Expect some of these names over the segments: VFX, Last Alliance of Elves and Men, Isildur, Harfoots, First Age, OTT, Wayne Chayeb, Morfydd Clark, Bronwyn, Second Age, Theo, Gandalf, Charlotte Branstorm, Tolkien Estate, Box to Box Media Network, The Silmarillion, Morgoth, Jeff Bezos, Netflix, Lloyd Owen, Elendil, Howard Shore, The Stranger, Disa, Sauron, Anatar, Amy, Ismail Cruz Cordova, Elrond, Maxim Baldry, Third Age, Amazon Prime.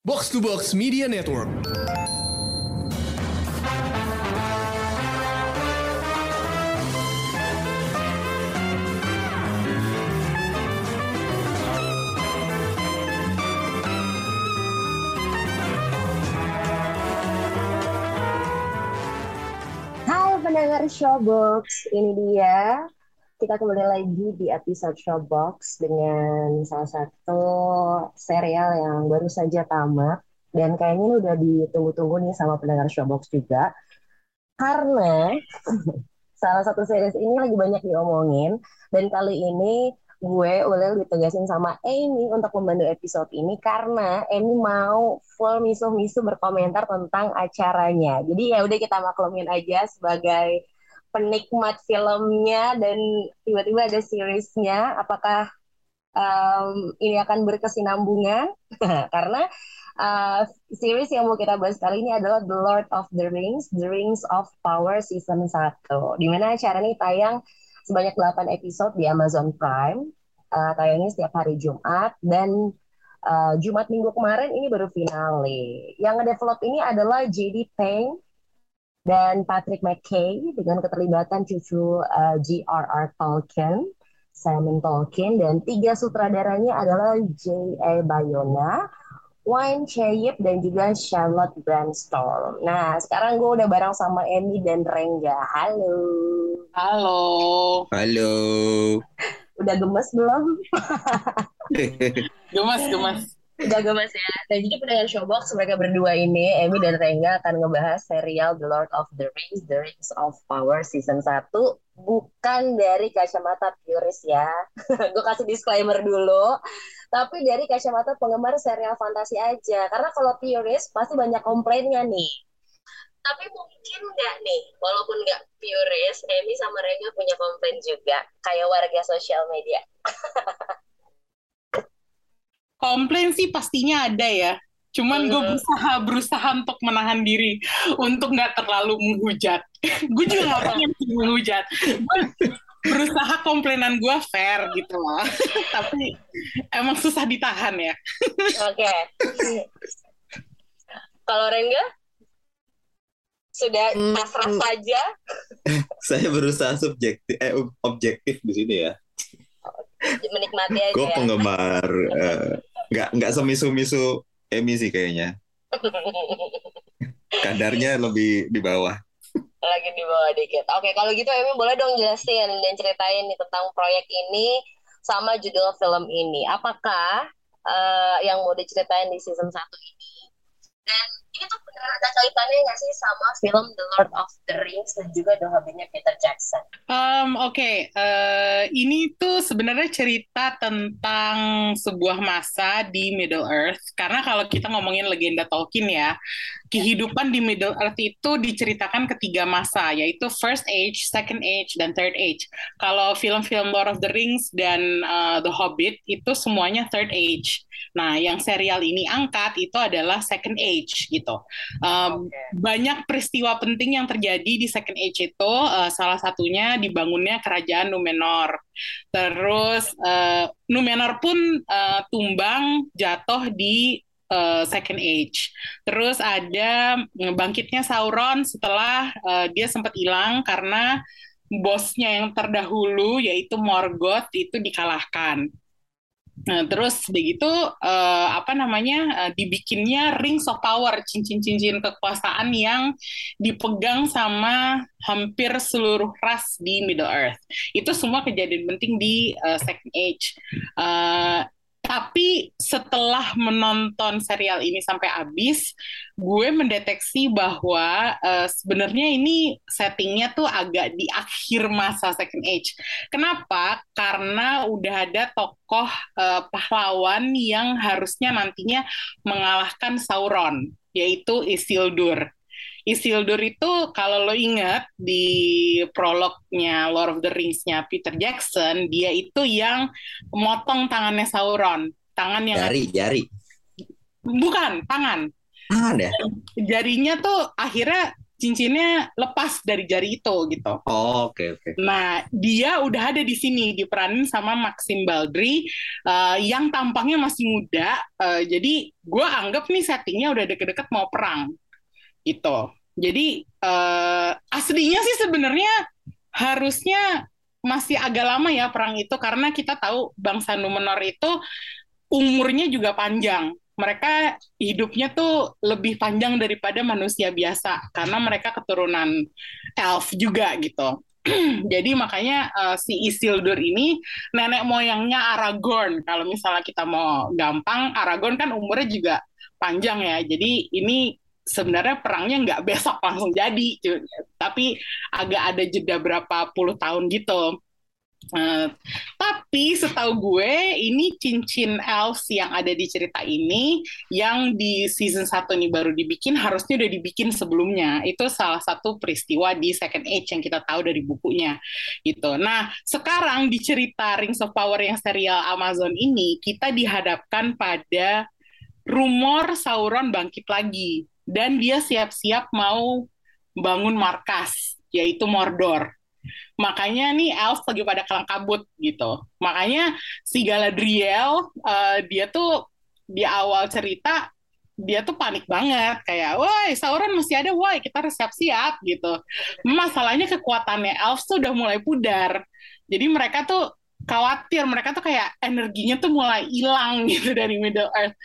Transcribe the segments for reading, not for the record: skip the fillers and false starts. Box to Box Media Network. Hai pendengar Showbox, ini dia. Kita kembali lagi di episode Showbox dengan salah satu serial yang baru saja tamat. Dan kayaknya ini udah ditunggu-tunggu nih sama pendengar Showbox juga. Karena salah satu series ini lagi banyak diomongin. Dan kali ini gue Ulil ditegasin sama Amy untuk membantu episode ini. Karena Amy mau full misuh-misuh berkomentar tentang acaranya. Jadi ya udah kita maklumin aja sebagai penikmat filmnya dan tiba-tiba ada seriesnya, apakah ini akan berkesinambungan? Karena series yang mau kita bahas kali ini adalah The Lord of the Rings, The Rings of Power Season 1, dimana acara ini tayang sebanyak 8 episode di Amazon Prime, tayangnya setiap hari Jumat, dan Jumat minggu kemarin ini baru finale. Yang nge-develop ini adalah J.D. Peng dan Patrick McKay dengan keterlibatan cucu J.R.R. Tolkien, Simon Tolkien, dan tiga sutradaranya adalah J.A. Bayona, Wayne Chayeb, dan juga Charlotte Branstorm. Nah, sekarang gue udah bareng sama Amy dan Rengga. Halo. Halo. Halo. Udah gemes belum? Gemes. Udah gemas ya. Dan jadi pendengar Showbox, mereka berdua ini, Amy dan Rengga, akan ngebahas serial The Lord of the Rings, The Rings of Power Season 1. Bukan dari kacamata purist ya. Gue kasih disclaimer dulu. Tapi dari kacamata penggemar serial fantasi aja. Karena kalau purist pasti banyak komplainnya nih. Tapi mungkin nggak nih, walaupun nggak purist, Amy sama Rengga punya komplain juga. Kayak warga sosial media. Komplain sih pastinya ada ya. Cuman gue berusaha untuk menahan diri untuk nggak terlalu menghujat. Gue juga nggak pengen menghujat. Berusaha komplainan gue fair gitu loh. Tapi emang susah ditahan ya. Oke. Kalau Rengga sudah pasrah saja. Saya berusaha objektif di sini ya. Menikmati aja. Gue penggemar nggak semisu-misu Amy sih kayaknya. Kadarnya lebih di bawah. Lagi di bawah dikit. Oke, kalau gitu Amy boleh dong jelasin dan ceritain nih tentang proyek ini sama judul film ini. Apakah yang mau diceritain di season 1 ini? Dan ini tuh beneran ada kaitannya nggak sih sama film The Lord of the Rings dan juga The Hobbit-nya Peter Jackson? Ini tuh sebenarnya cerita tentang sebuah masa di Middle-Earth. Karena kalau kita ngomongin legenda Tolkien ya, kehidupan di Middle-Earth itu diceritakan ketiga masa, yaitu First Age, Second Age, dan Third Age. Kalau film-film Lord of the Rings dan The Hobbit itu semuanya Third Age. Nah, yang serial ini angkat itu adalah Second Age gitu. Banyak peristiwa penting yang terjadi di Second Age itu, salah satunya dibangunnya kerajaan Numenor. Terus Numenor pun tumbang jatuh di Second Age. Terus ada bangkitnya Sauron setelah dia sempat hilang karena bosnya yang terdahulu yaitu Morgoth itu dikalahkan. Nah, terus begitu dibikinnya Rings of Power, cincin-cincin kekuasaan yang dipegang sama hampir seluruh ras di Middle-Earth. Itu semua kejadian penting di Second Age. Tapi setelah menonton serial ini sampai habis, gue mendeteksi bahwa sebenarnya ini settingnya tuh agak di akhir masa Second Age. Kenapa? Karena udah ada tokoh pahlawan yang harusnya nantinya mengalahkan Sauron, yaitu Isildur. Isildur itu kalau lo ingat di prolognya Lord of the Rings-nya Peter Jackson, dia itu yang motong tangannya Sauron, tangan yang jari. Bukan, tangan. Jarinya tuh akhirnya cincinnya lepas dari jari itu gitu. Oh, oke. Nah, dia udah ada di sini, diperanin sama Maxim Baldry yang tampangnya masih muda. Jadi gue anggap nih settingnya udah deket-deket mau perang gitu. Jadi aslinya sih sebenarnya harusnya masih agak lama ya perang itu, karena kita tahu bangsa Numenor itu umurnya juga panjang. Mereka hidupnya tuh lebih panjang daripada manusia biasa karena mereka keturunan elf juga gitu. Jadi makanya si Isildur ini nenek moyangnya Aragorn. Kalau misalnya kita mau gampang, Aragorn kan umurnya juga panjang ya. Jadi ini sebenarnya perangnya nggak besok langsung jadi, tapi agak ada jeda berapa puluh tahun gitu. Tapi setahu gue ini cincin elf yang ada di cerita ini yang di season 1 ini baru dibikin, harusnya udah dibikin sebelumnya. Itu salah satu peristiwa di Second Age yang kita tahu dari bukunya gitu. Nah sekarang di cerita Rings of Power yang serial Amazon ini, kita dihadapkan pada rumor Sauron bangkit lagi dan dia siap-siap mau bangun markas, yaitu Mordor. Makanya nih elf lagi pada kelangkabut gitu. Makanya si Galadriel dia tuh di awal cerita dia tuh panik banget, kayak woi Sauron masih ada, woi kita harus siap-siap gitu. Masalahnya kekuatannya elf tuh udah mulai pudar, jadi mereka tuh khawatir, mereka tuh kayak energinya tuh mulai hilang gitu dari Middle-Earth.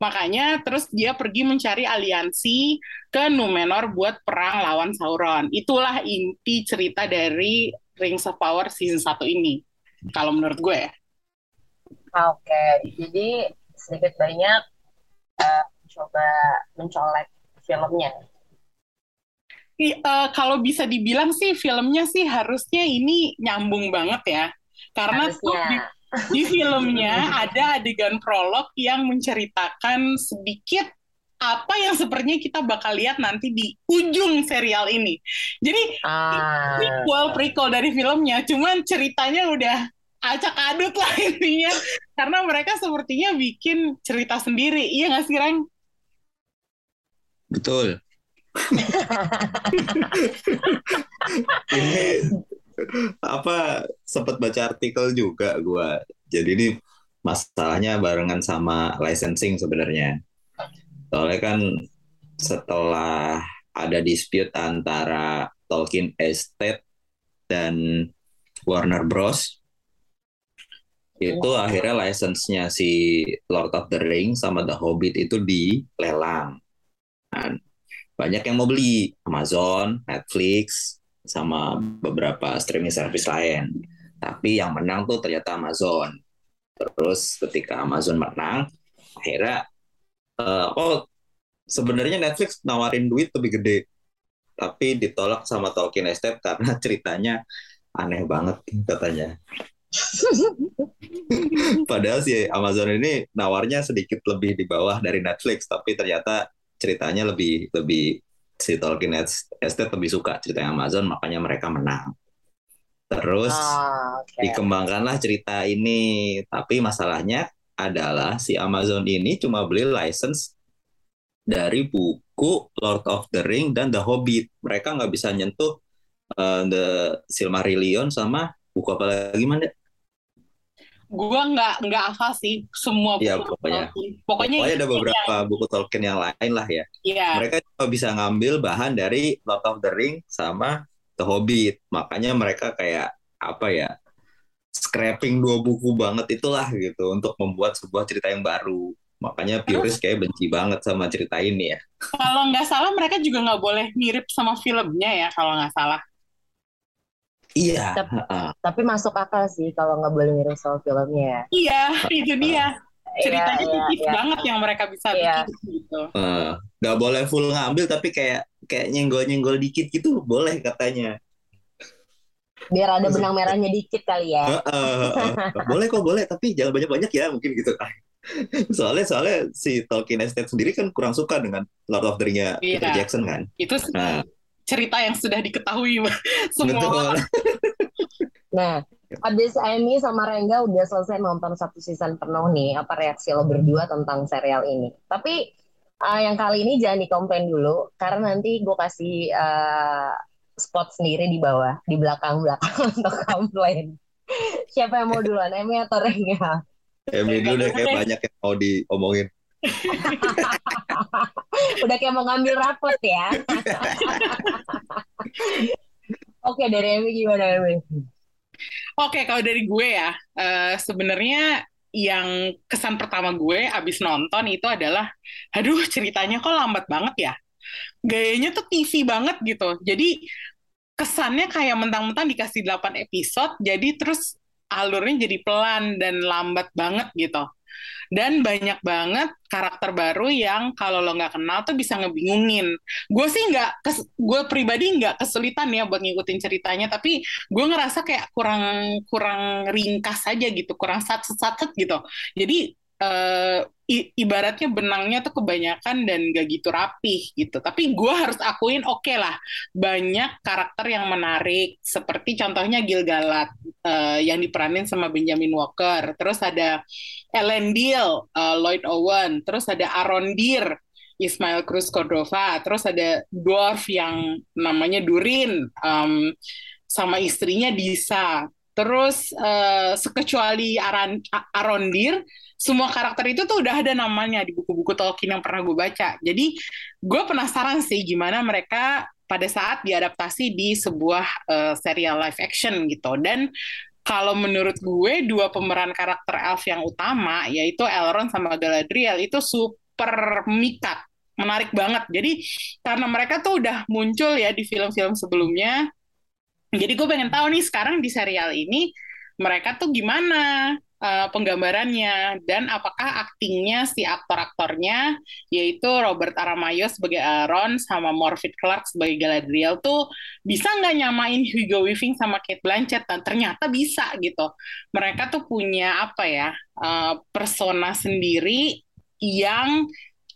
Makanya terus dia pergi mencari aliansi ke Numenor buat perang lawan Sauron. Itulah inti cerita dari Rings of Power season 1 ini, kalau menurut gue ya. Oke, jadi sedikit banyak coba mencolek filmnya. Kalau bisa dibilang sih filmnya sih harusnya ini nyambung banget ya. Karena tuh di filmnya ada adegan prolog yang menceritakan sedikit apa yang sepertinya kita bakal lihat nanti di ujung serial ini. Jadi prequel dari filmnya, cuman ceritanya udah acak-adut lah intinya. Karena mereka sepertinya bikin cerita sendiri, iya nggak sih Reng? Betul. Apa sempat baca artikel juga gue. Jadi ini masalahnya barengan sama licensing sebenarnya. Soalnya kan setelah ada dispute antara Tolkien Estate dan Warner Bros. Itu akhirnya license-nya si Lord of the Rings sama The Hobbit itu dilelang. Dan banyak yang mau beli, Amazon, Netflix, sama beberapa streaming service lain. Tapi yang menang tuh ternyata Amazon. Terus ketika Amazon menang, akhirnya sebenarnya Netflix nawarin duit lebih gede, tapi ditolak sama Tolkien Estate karena ceritanya aneh banget katanya. Padahal si Amazon ini nawarnya sedikit lebih di bawah dari Netflix, tapi ternyata ceritanya lebih si Tolkien Estate lebih suka cerita Amazon, makanya mereka menang. Terus dikembangkanlah cerita ini, tapi masalahnya adalah si Amazon ini cuma beli license dari buku Lord of the Ring dan The Hobbit. Mereka nggak bisa nyentuh The Silmarillion sama buku apa lagi mana? Gua nggak hafal sih semua buku. Ya, pokoknya ada beberapa buku Tolkien yang lain lah ya. Yeah. Mereka cuma bisa ngambil bahan dari Lord of the Ring sama The Hobbit. Makanya mereka kayak apa ya, scrapping dua buku banget itulah gitu untuk membuat sebuah cerita yang baru. Makanya purist kayak benci banget sama cerita ini ya. Kalau nggak salah mereka juga nggak boleh mirip sama filmnya ya kalau nggak salah. Iya. Tapi masuk akal sih kalau nggak boleh mirip soal filmnya. Iya, itu dia. Ceritanya tipis banget yang mereka bisa bikin gitu. Nggak boleh full ngambil, tapi kayak nyenggol-nyenggol dikit gitu boleh katanya. Biar ada benang merahnya dikit kali ya. Boleh kok boleh, tapi jangan banyak-banyak ya mungkin gitu. Soalnya si Tolkien Estate sendiri kan kurang suka dengan Lord of the Ring-nya Peter Jackson kan. Itu cerita yang sudah diketahui semua orang. Nah, abis Amy sama Rengga udah selesai nonton satu season penuh nih, apa reaksi lo berdua tentang serial ini? Tapi Yang kali ini jangan dikomplain dulu, karena nanti gue kasih spot sendiri di bawah, di belakang-belakang untuk komplain. Siapa yang mau duluan, Amy atau Rengga? Amy dulu deh, kayak banyak yang mau diomongin. Udah kayak mau ngambil rapot ya. Oke, dari Amy gimana, Amy? Oke, kalau dari gue ya, sebenarnya yang kesan pertama gue abis nonton itu adalah, aduh ceritanya kok lambat banget ya. Gayanya tuh TV banget gitu. Jadi kesannya kayak mentang-mentang dikasih 8 episode, jadi terus alurnya jadi pelan dan lambat banget gitu. Dan banyak banget karakter baru yang kalau lo nggak kenal tuh bisa ngebingungin. Gue sih nggak, gue pribadi nggak kesulitan ya buat ngikutin ceritanya, tapi gue ngerasa kayak kurang ringkas aja gitu, kurang sat-sat gitu. Jadi ibaratnya benangnya tuh kebanyakan dan nggak gitu rapih gitu. Tapi gue harus akuin oke lah, banyak karakter yang menarik. Seperti contohnya Gil-galad yang diperanin sama Benjamin Walker. Terus ada Elendil, Lloyd Owen, terus ada Arondir, Ismail Cruz Cordova, terus ada dwarf yang namanya Durin, sama istrinya Disa. Terus sekecuali Arondir, semua karakter itu tuh udah ada namanya di buku-buku Tolkien yang pernah gue baca. Jadi gue penasaran sih gimana mereka pada saat diadaptasi di sebuah serial live action gitu. Dan kalau menurut gue, dua pemeran karakter elf yang utama, yaitu Elrond sama Galadriel, itu super mikat, menarik banget. Jadi karena mereka tuh udah muncul ya di film-film sebelumnya, jadi gue pengen tahu nih sekarang di serial ini, mereka tuh gimana penggambarannya, dan apakah aktingnya si aktor-aktornya, yaitu Robert Aramayo sebagai Elrond, sama Morfydd Clark sebagai Galadriel tuh, bisa nggak nyamain Hugo Weaving sama Cate Blanchett? Dan ternyata bisa gitu. Mereka tuh punya apa ya, persona sendiri yang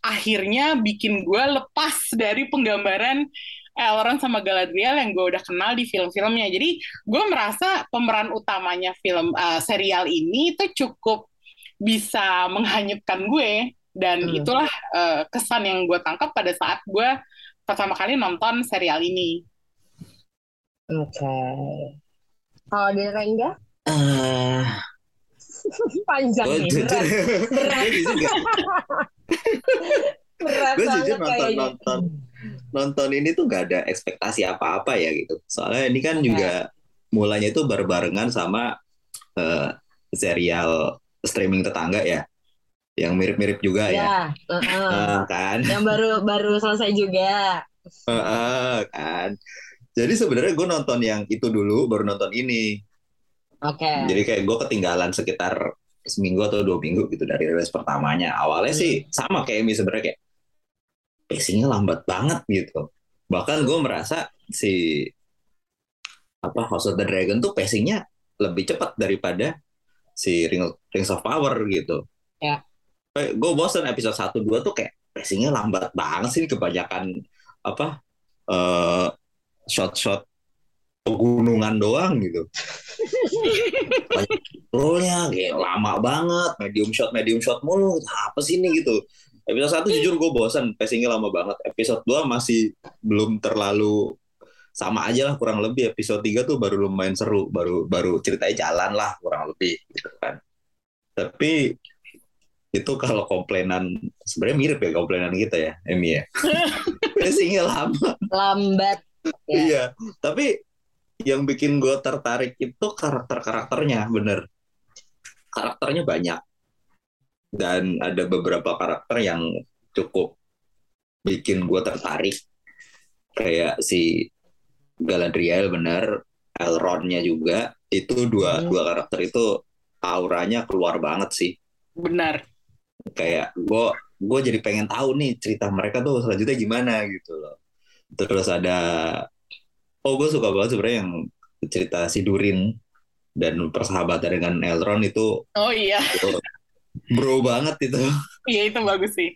akhirnya bikin gue lepas dari penggambaran Elrond sama Galadriel yang gue udah kenal di film-filmnya. Jadi gue merasa pemeran utamanya film serial ini itu cukup bisa menghanyutkan gue. Dan itulah kesan yang gue tangkap pada saat gue pertama kali nonton serial ini. Oke. Okay. Kalau di Rengga? Panjang nih, berat. Gue jujur nonton ini tuh gak ada ekspektasi apa-apa ya gitu. Soalnya ini kan juga mulanya itu berbarengan sama serial streaming tetangga ya, yang mirip-mirip juga ya. Kan? Yang baru selesai juga. Kan. Jadi sebenarnya gue nonton yang itu dulu, baru nonton ini. Okay. Jadi kayak gue ketinggalan sekitar seminggu atau 2 minggu gitu dari rilis pertamanya. Awalnya sih sama kayak Amy sebenarnya, kayak pacingnya lambat banget gitu. Bahkan gue merasa si House of the Dragon tuh pacingnya lebih cepat daripada si Rings of Power gitu. Ya. Gue bosen episode 1-2 tuh kayak pacingnya lambat banget sih, kebanyakan shot-shot pegunungan doang gitu. Rulenya kayak lama banget, medium shot mulu, apa sih ini gitu. Episode 1 jujur gue bosan, pacingnya lama banget. Episode 2 masih belum terlalu, sama aja lah kurang lebih. Episode 3 tuh baru lumayan seru, baru ceritanya jalan lah kurang lebih gitu kan. Tapi itu kalau komplainan, sebenarnya mirip ya komplainan kita ya, Amy ya. Pacingnya lambat. Ya. Iya, tapi yang bikin gue tertarik itu karakternya, bener. Karakternya banyak, dan ada beberapa karakter yang cukup bikin gue tertarik, kayak si Galadriel, bener, Elrond-nya juga. Itu dua karakter itu auranya keluar banget sih. Benar. Kayak gue jadi pengen tahu nih cerita mereka tuh selanjutnya gimana gitu loh. Terus ada gue suka banget sebenarnya yang cerita si Durin dan persahabatan dengan Elrond itu. Oh iya. Itu bro banget itu. Iya, itu bagus sih.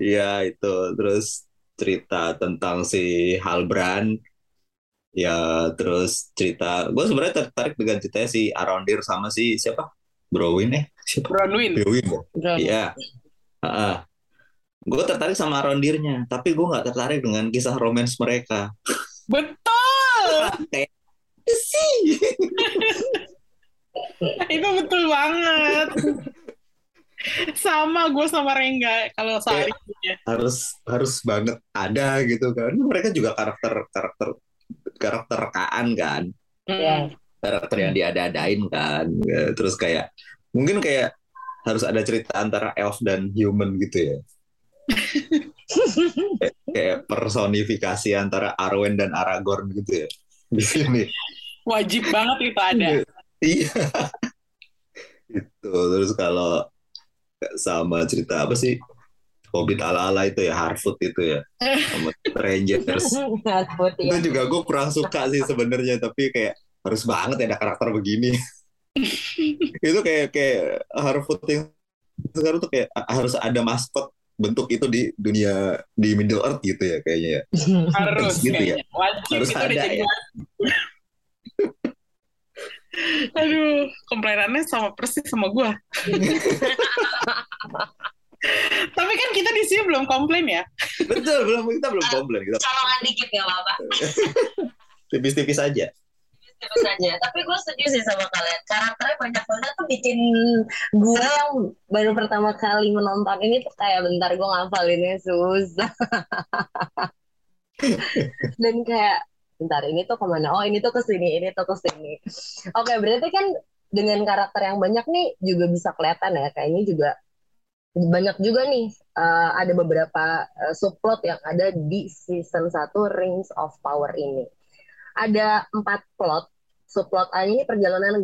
Iya, itu. Terus cerita tentang si Halbrand. Ya, terus cerita, gue sebenarnya tertarik dengan ceritanya si Arondir sama si siapa? Bronwyn. Bronwyn. Iya. Gue tertarik sama Arondirnya, tapi gue nggak tertarik dengan kisah romance mereka. Betul. Kayak sih. Itu betul banget. Sama gue sama Rengga kalau soal ya, harus banget ada gitu kan. Mereka juga karakter rekaan kan. Yeah. Karakter yang diada-adain kan. Terus kayak mungkin kayak harus ada cerita antara elf dan human gitu ya. Kayak personifikasi antara Arwen dan Aragorn gitu ya di sini. Wajib banget itu ada. Iya. Itu terus kalau sama cerita apa sih? Hobbit ala-ala itu ya, Harfoot itu ya. Sama Rangers. Itu juga gue kurang suka sih sebenarnya, tapi kayak harus banget ada karakter begini. Itu kayak Harfoot yang sekarang tuh kayak harus ada maskot bentuk itu di dunia di Middle-Earth gitu ya kayaknya. Harus gitu ya. Harus gitu ada ya. Aduh, komplainannya sama persis sama gue. Tapi kan kita di sini belum komplain ya. Betul, kita belum komplain. Salaman dikit ya, Bapak. Tipis-tipis aja. Tipis-tipis aja. Tapi gue setuju sih sama kalian. Karakternya banyak banget tuh bikin gue yang baru pertama kali menonton ini tuh kayak bentar gue ngafalinnya susah. Dan kayak bentar, ini tuh kemana? Oh, ini tuh kesini, ini tuh kesini. Oke, berarti kan dengan karakter yang banyak nih juga bisa kelihatan ya. Kayaknya juga banyak juga nih. Ada beberapa subplot yang ada di season 1 Rings of Power ini. Ada 4 plot. Subplot A ini perjalanan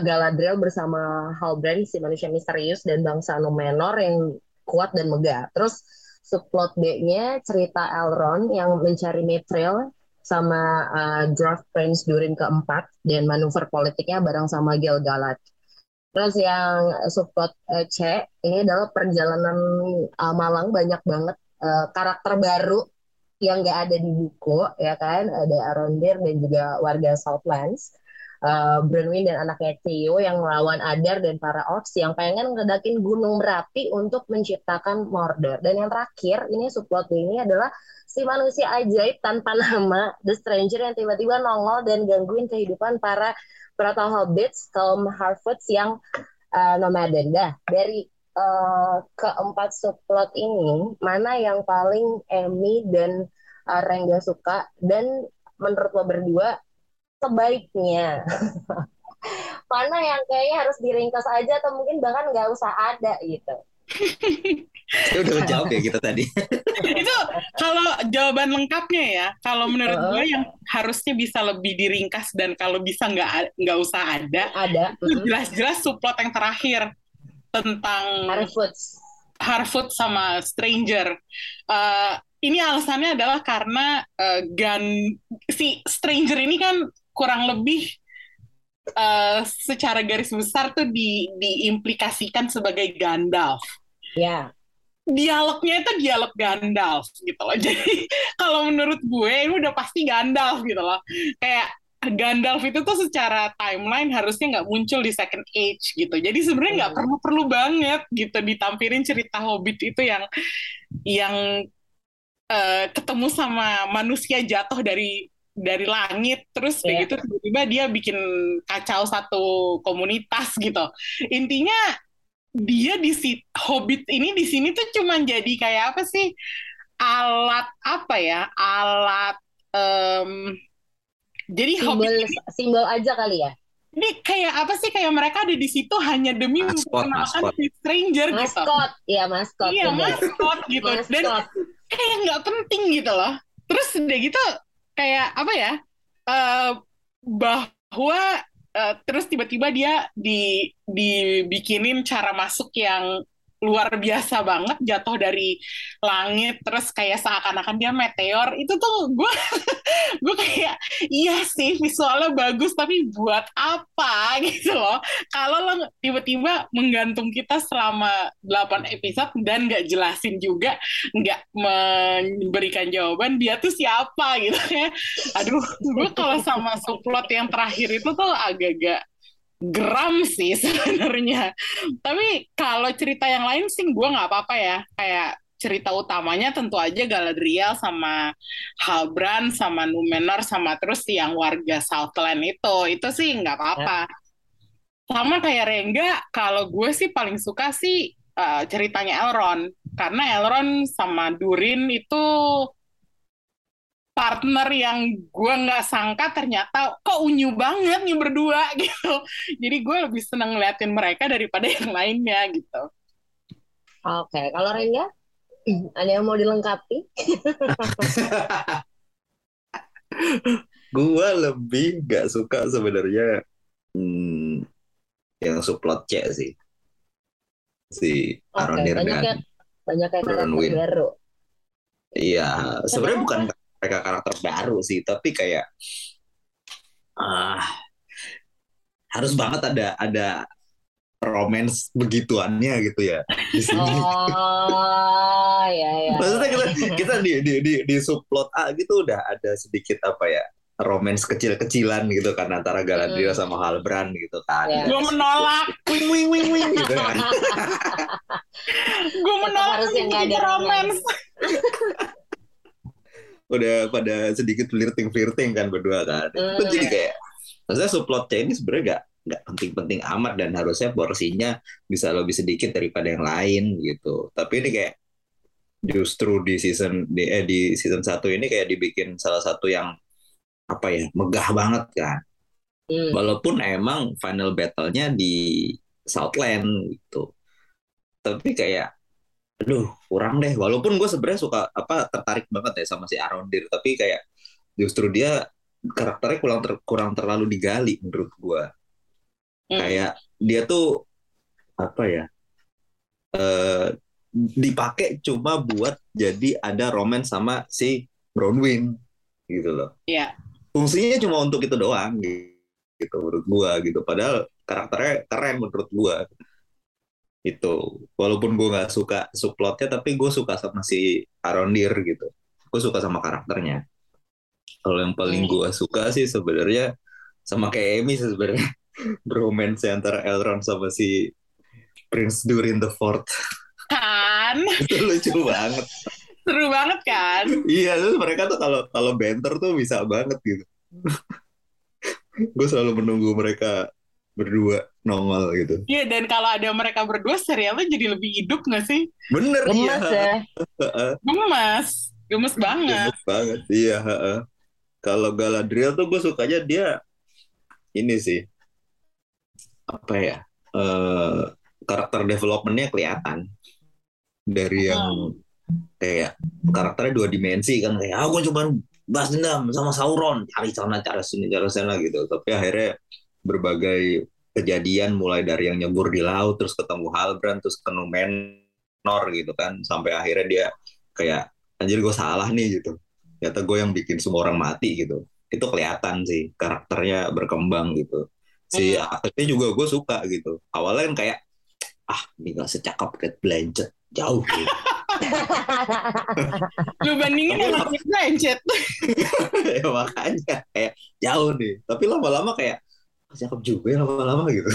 Galadriel bersama Halbrand, si manusia misterius, dan bangsa Numenor yang kuat dan megah. Terus subplot B-nya cerita Elrond yang mencari Mithril sama draft Prince Durin keempat dan manuver politiknya bareng sama Gil-galad. Terus yang subplot C ini adalah perjalanan Malang, banyak banget karakter baru yang nggak ada di buku ya kan, ada Arondir dan juga warga Southlands, Bronwyn dan anaknya Theo yang melawan Adar dan para orcs yang pengen ngedakin gunung berapi untuk menciptakan Mordor. Dan yang terakhir ini subplot ini adalah si manusia ajaib tanpa nama, The Stranger, yang tiba-tiba nongol dan gangguin kehidupan para proto-hobbits, kaum Harfoots yang nomaden. Dah, dari keempat subplot ini, mana yang paling Amy dan Rengga suka? Dan menurut lo berdua, sebaiknya mana yang kayaknya harus diringkas aja atau mungkin bahkan nggak usah ada gitu? Itu udah jawab ya kita tadi. Itu kalau jawaban lengkapnya ya, kalau menurut gue yang harusnya bisa lebih diringkas dan kalau bisa nggak usah ada. Itu jelas-jelas subplot yang terakhir tentang Harfoot sama Stranger. Ini alasannya adalah karena si Stranger ini kan kurang lebih secara garis besar tuh diimplikasikan sebagai Gandalf. Ya. Dialognya itu dialog Gandalf gitu loh. Jadi kalau menurut gue ini udah pasti Gandalf gitu loh. Kayak Gandalf itu tuh secara timeline harusnya nggak muncul di Second Age gitu. Jadi sebenarnya nggak perlu banget gitu ditampilin cerita Hobbit itu yang ketemu sama manusia jatuh dari langit, terus begitu tiba-tiba dia bikin kacau satu komunitas gitu. Intinya dia Hobbit ini di sini tuh cuman jadi kayak apa sih, alat apa ya, alat jadi simbol aja kali ya. Ini kayak apa sih, kayak mereka ada di situ hanya demi memperkenalkan si Stranger gitu. Maskot gitu. Dan kayak nggak penting gitu loh. Terus udah gitu kayak apa ya, bahwa terus tiba-tiba dia dibikinin cara masuk yang luar biasa banget, jatuh dari langit, terus kayak seakan-akan dia meteor. Itu tuh gue kayak iya sih visualnya bagus, tapi buat apa gitu loh kalau lo tiba-tiba menggantung kita selama 8 episode dan gak jelasin juga, gak memberikan jawaban dia tuh siapa gitu ya. Aduh, gue kalau sama subplot yang terakhir itu tuh agak-agak geram sih sebenarnya. Tapi kalau cerita yang lain sih gue nggak apa-apa ya. Kayak cerita utamanya tentu aja Galadriel sama Halbrand sama Numenor sama terus yang warga Southland itu sih nggak apa-apa. Sama kayak Rengga, kalau gue sih paling suka sih ceritanya Elrond, karena Elrond sama Durin itu partner yang gue nggak sangka ternyata kok unyu banget nih berdua gitu. Jadi gue lebih seneng ngeliatin mereka daripada yang lainnya gitu. Oke, kalau Rengga ada yang mau dilengkapi? Gue lebih nggak suka sebenarnya yang subplot C sih, si Arondir dan Bronwyn. Iya, sebenarnya bukan mereka karakter baru sih, tapi kayak harus banget ada romance begituannya gitu ya di sini. Oh, ya. Maksudnya kita di subplot A gitu udah ada sedikit apa ya, romance kecil-kecilan gitu kan antara Galadriel sama Halbrand gitu kan. Ya. Gue menolak, wing gitu kan. Gue menolak sedikit romance. Udah pada sedikit flirting kan berdua kan. Itu jadi kayak, maksudnya subplotnya ini sebenarnya nggak penting-penting amat dan harusnya porsinya bisa lebih sedikit daripada yang lain gitu. Tapi ini kayak justru di season 1 ini kayak dibikin salah satu yang apa ya, megah banget kan. Walaupun emang final battle-nya di Southland gitu. Tapi kayak aduh, kurang deh. Walaupun gue sebenarnya suka tertarik banget ya sama si Arondir, tapi kayak justru dia karakternya kurang terlalu digali menurut gue. Kayak dia tuh apa ya, dipakai cuma buat jadi ada romance sama si Bronwyn gitu loh. Iya. Fungsinya cuma untuk itu doang gitu menurut gua gitu. Padahal karakternya keren menurut gua. Itu walaupun gua nggak suka subplotnya, tapi gua suka sama si Arondir gitu. Gua suka sama karakternya. Kalau yang paling gua suka sih sebenarnya sama kayak Amy sebenarnya. Bromance antara Elrond sama si Prince Durin the Fourth kan. Itu lucu banget, seru banget kan. Iya, terus mereka tuh kalau banter tuh bisa banget gitu. Gue selalu menunggu mereka berdua nongol gitu. Iya, dan kalau ada mereka berdua serialnya jadi lebih hidup nggak sih? Bener, gemes ya. Gemes banget. Gemes banget, iya. Kalau Galadriel tuh gue sukanya dia ini sih, apa ya, karakter developmentnya kelihatan dari yang kayak karakternya dua dimensi kan, kayak gue cuma balas dendam sama Sauron, cari sana cari sini cari sana gitu. Tapi akhirnya berbagai kejadian, mulai dari yang nyebur di laut, terus ketemu Halbrand, terus ketemu Menor gitu kan, sampai akhirnya dia kayak anjir gue salah nih gitu, ternyata gue yang bikin semua orang mati gitu. Itu kelihatan sih karakternya berkembang gitu. Si aktornya juga gue suka gitu. Awalnya kan kayak ini gak secakap Cate Blanchett, jauh gitu. Lu bandingin sama Cate Blanchett. Ya makanya kayak jauh nih. Tapi lama-lama kayak cakep juga lama-lama gitu.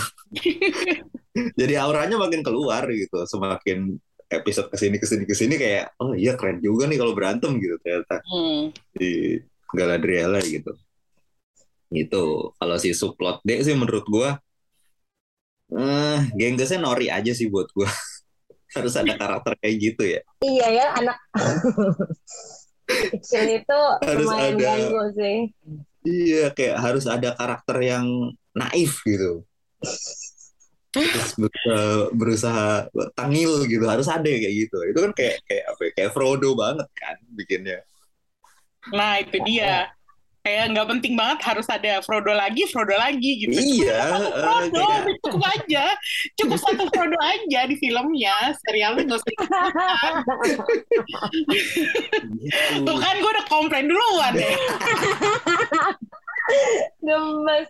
Jadi auranya makin keluar gitu. Semakin episode kesini kayak oh iya keren juga nih kalau berantem gitu ternyata. Di Galadriel gitu. Gitu. Kalau si subplot D sih menurut gue genggesnya Nori aja sih buat gue. Harus ada karakter kayak gitu ya. Iya ya, anak kecil itu harus lumayan ada, ganggu sih. Iya, kayak harus ada karakter yang naif gitu. Terus berusaha tangil gitu, harus ada kayak gitu. Itu kan kayak apa ya, kayak Frodo banget kan bikinnya. Nah itu dia, kayak nggak penting banget harus ada Frodo lagi gitu. Iya. Frodo cukup aja, cukup satu Frodo aja di filmnya, serialnya nggak usah. Tuh kan gue udah komplain duluan deh. Gemes.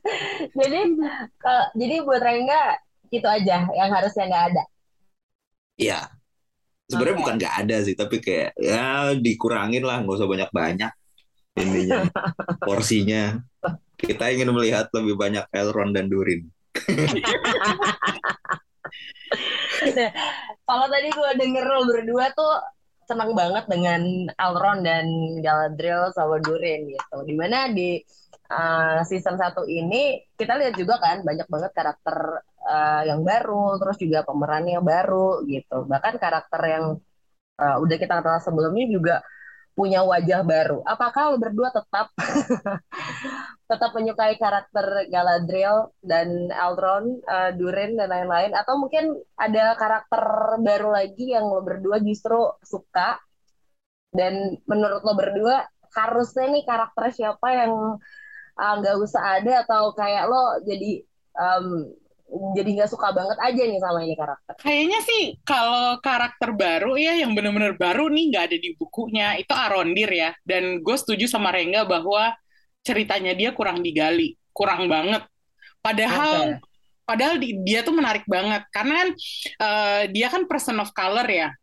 Jadi buat Rengga gitu aja yang harusnya nggak ada. Iya. Sebenarnya bukan nggak ada sih, tapi kayak ya dikurangin lah, nggak usah banyak-banyak. Intinya porsinya kita ingin melihat lebih banyak Elrond dan Durin. Nah, kalau tadi gue denger lo berdua tuh senang banget dengan Elrond dan Galadriel sama Durin gitu. Dimana di season 1 ini kita lihat juga kan banyak banget karakter yang baru, terus juga pemerannya baru gitu. Bahkan karakter yang udah kita kenal sebelumnya juga punya wajah baru. Apakah lo berdua tetap tetap menyukai karakter Galadriel dan Elrond, Durin dan lain-lain, atau mungkin ada karakter baru lagi yang lo berdua justru suka dan menurut lo berdua harusnya nih karakter siapa yang nggak usah ada, atau kayak lo jadi nggak suka banget aja nih sama ini karakter? Kayaknya sih kalau karakter baru ya yang benar-benar baru nih nggak ada di bukunya itu Arondir ya. Dan gue setuju sama Rengga bahwa ceritanya dia kurang digali, kurang banget. Padahal dia tuh menarik banget karena kan dia kan person of color ya.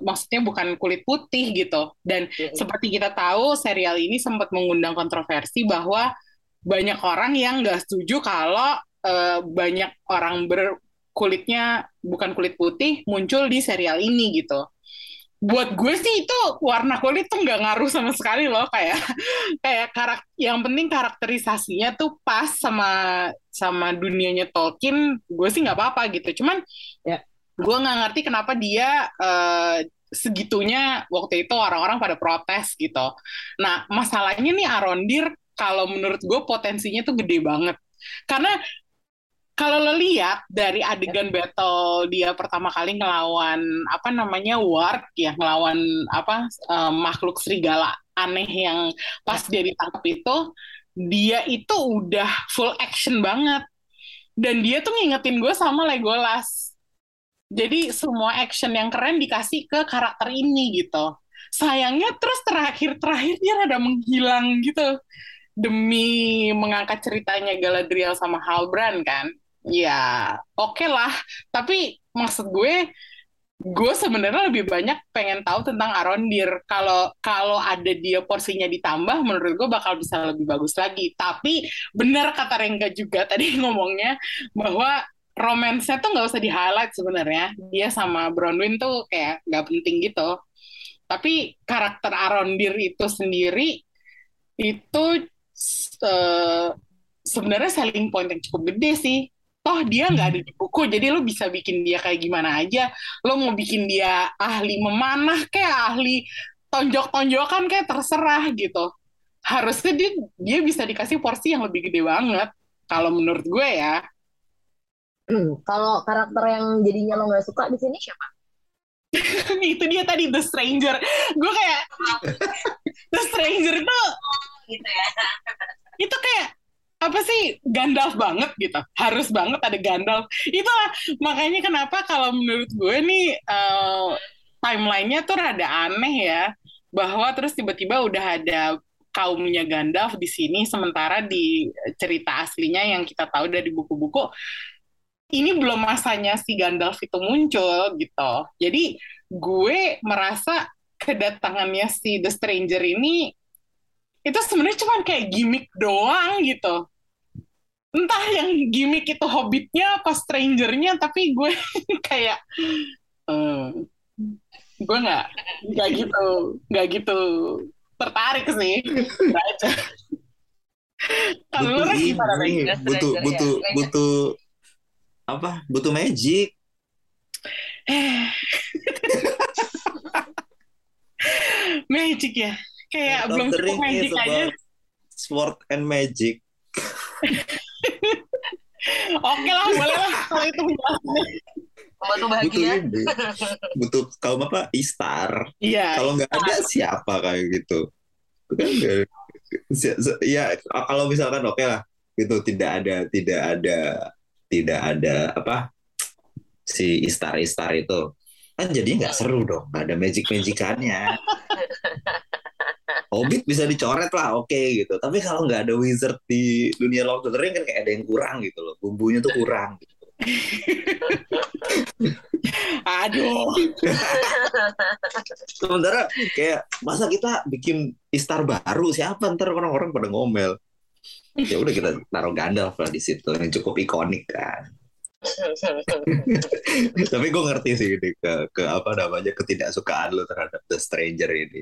Maksudnya bukan kulit putih gitu. Dan seperti kita tahu serial ini sempat mengundang kontroversi bahwa banyak orang yang nggak setuju kalau banyak orang berkulitnya bukan kulit putih muncul di serial ini gitu. Buat gue sih itu warna kulit tuh nggak ngaruh sama sekali loh, kayak karakter. Yang penting karakterisasinya tuh pas sama dunianya Tolkien. Gue sih nggak apa-apa gitu. Cuman ya gue nggak ngerti kenapa dia segitunya waktu itu orang-orang pada protes gitu. Nah masalahnya nih Arondir kalau menurut gue potensinya tuh gede banget. Karena kalau lo lihat dari adegan battle dia pertama kali ngelawan apa namanya warg ya, ngelawan apa makhluk serigala aneh yang pas dia ditangkap itu, dia itu udah full action banget. Dan dia tuh ngingetin gue sama Legolas. Jadi semua action yang keren dikasih ke karakter ini gitu. Sayangnya terus terakhir dia rada menghilang gitu. Demi mengangkat ceritanya Galadriel sama Halbrand kan. Ya oke lah. Tapi maksud gue sebenarnya lebih banyak pengen tahu tentang Arondir. Kalau ada dia porsinya ditambah, menurut gue bakal bisa lebih bagus lagi. Tapi benar kata Rengga juga tadi ngomongnya bahwa romance-nya tuh nggak usah di-highlight sebenarnya. Dia sama Bronwyn tuh kayak nggak penting gitu. Tapi karakter Arondir itu sendiri, itu sebenarnya selling point yang cukup gede sih. Toh dia nggak ada di buku, jadi lo bisa bikin dia kayak gimana aja. Lo mau bikin dia ahli memanah kayak ahli tonjok-tonjokan kayak terserah gitu. Harusnya dia bisa dikasih porsi yang lebih gede banget. Kalau menurut gue ya. Kalau karakter yang jadinya lo nggak suka di sini siapa? Itu dia tadi The Stranger. Gue kayak The Stranger itu gitu ya. Itu kayak apa sih, Gandalf banget gitu. Harus banget ada Gandalf. Itulah makanya kenapa kalau menurut gue nih timelinenya tuh rada aneh ya. Bahwa terus tiba-tiba udah ada kaumnya Gandalf di sini, sementara di cerita aslinya yang kita tahu dari buku-buku ini belum masanya si Gandalf itu muncul gitu. Jadi gue merasa kedatangannya si The Stranger ini itu sebenarnya cuma kayak gimmick doang gitu. Entah yang gimmick itu hobbitnya apa strangernya, tapi gue kayak gue nggak gitu tertarik sih. Kalau lagi butuh apa? Butuh magic. Magic ya? Kayak belum cukup magic aja. Sword and magic. Oke lah, boleh lah. Kalau itu butuh bahagia. Butuh kaum apa? Istar. Iya. Kalau nggak ada siapa kayak gitu. Ya kalau misalkan oke lah. Gitu tidak ada apa si istar itu kan jadinya nggak seru dong, nggak ada magic-magicannya. Hobbit bisa dicoret lah, oke, gitu. Tapi kalau nggak ada wizard di dunia Lord of the Rings kan kayak ada yang kurang gitu loh, bumbunya tuh kurang gitu. Aduh. Sementara kayak masa kita bikin istar baru, siapa ntar orang-orang pada ngomel. Ya udah kita taruh Gandalf lah di situ yang cukup ikonik kan. Tapi gue ngerti sih ini ke apa namanya ketidaksukaan lo terhadap The Stranger ini.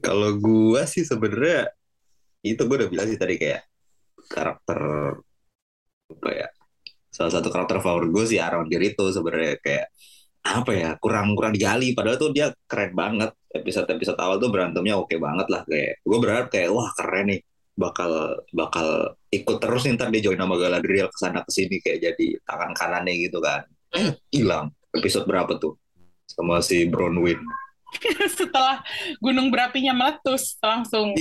Kalau gue sih sebenarnya itu gue udah bilang sih tadi, kayak karakter kayak salah satu karakter favorit gue si Arondir itu sebenarnya kayak apa ya, kurang digali, padahal tuh dia keren banget. Episode awal tuh berantemnya oke banget lah, kayak gue berharap kayak wah keren nih, bakal ikut terus nih, ntar dia join sama Galadriel kesana kesini kayak jadi tangan kanannya gitu kan. Hilang episode berapa tuh sama si Bronwyn. Setelah gunung berapinya meletus langsung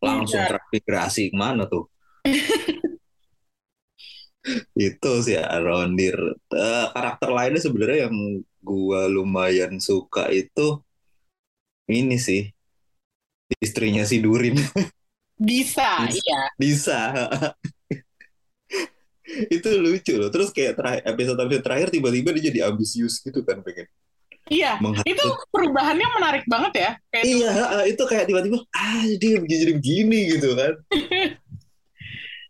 transmigrasi kemana tuh. Itu sih Arondir. Karakter lainnya sebenarnya yang gua lumayan suka itu ini sih istrinya si Durin. Disa. Itu lucu loh. Terus kayak episode terakhir tiba-tiba dia jadi ambisius gitu kan, pengen. Iya, itu perubahannya menarik banget ya. Kayak iya, itu kayak tiba-tiba dia jadi begini gitu kan.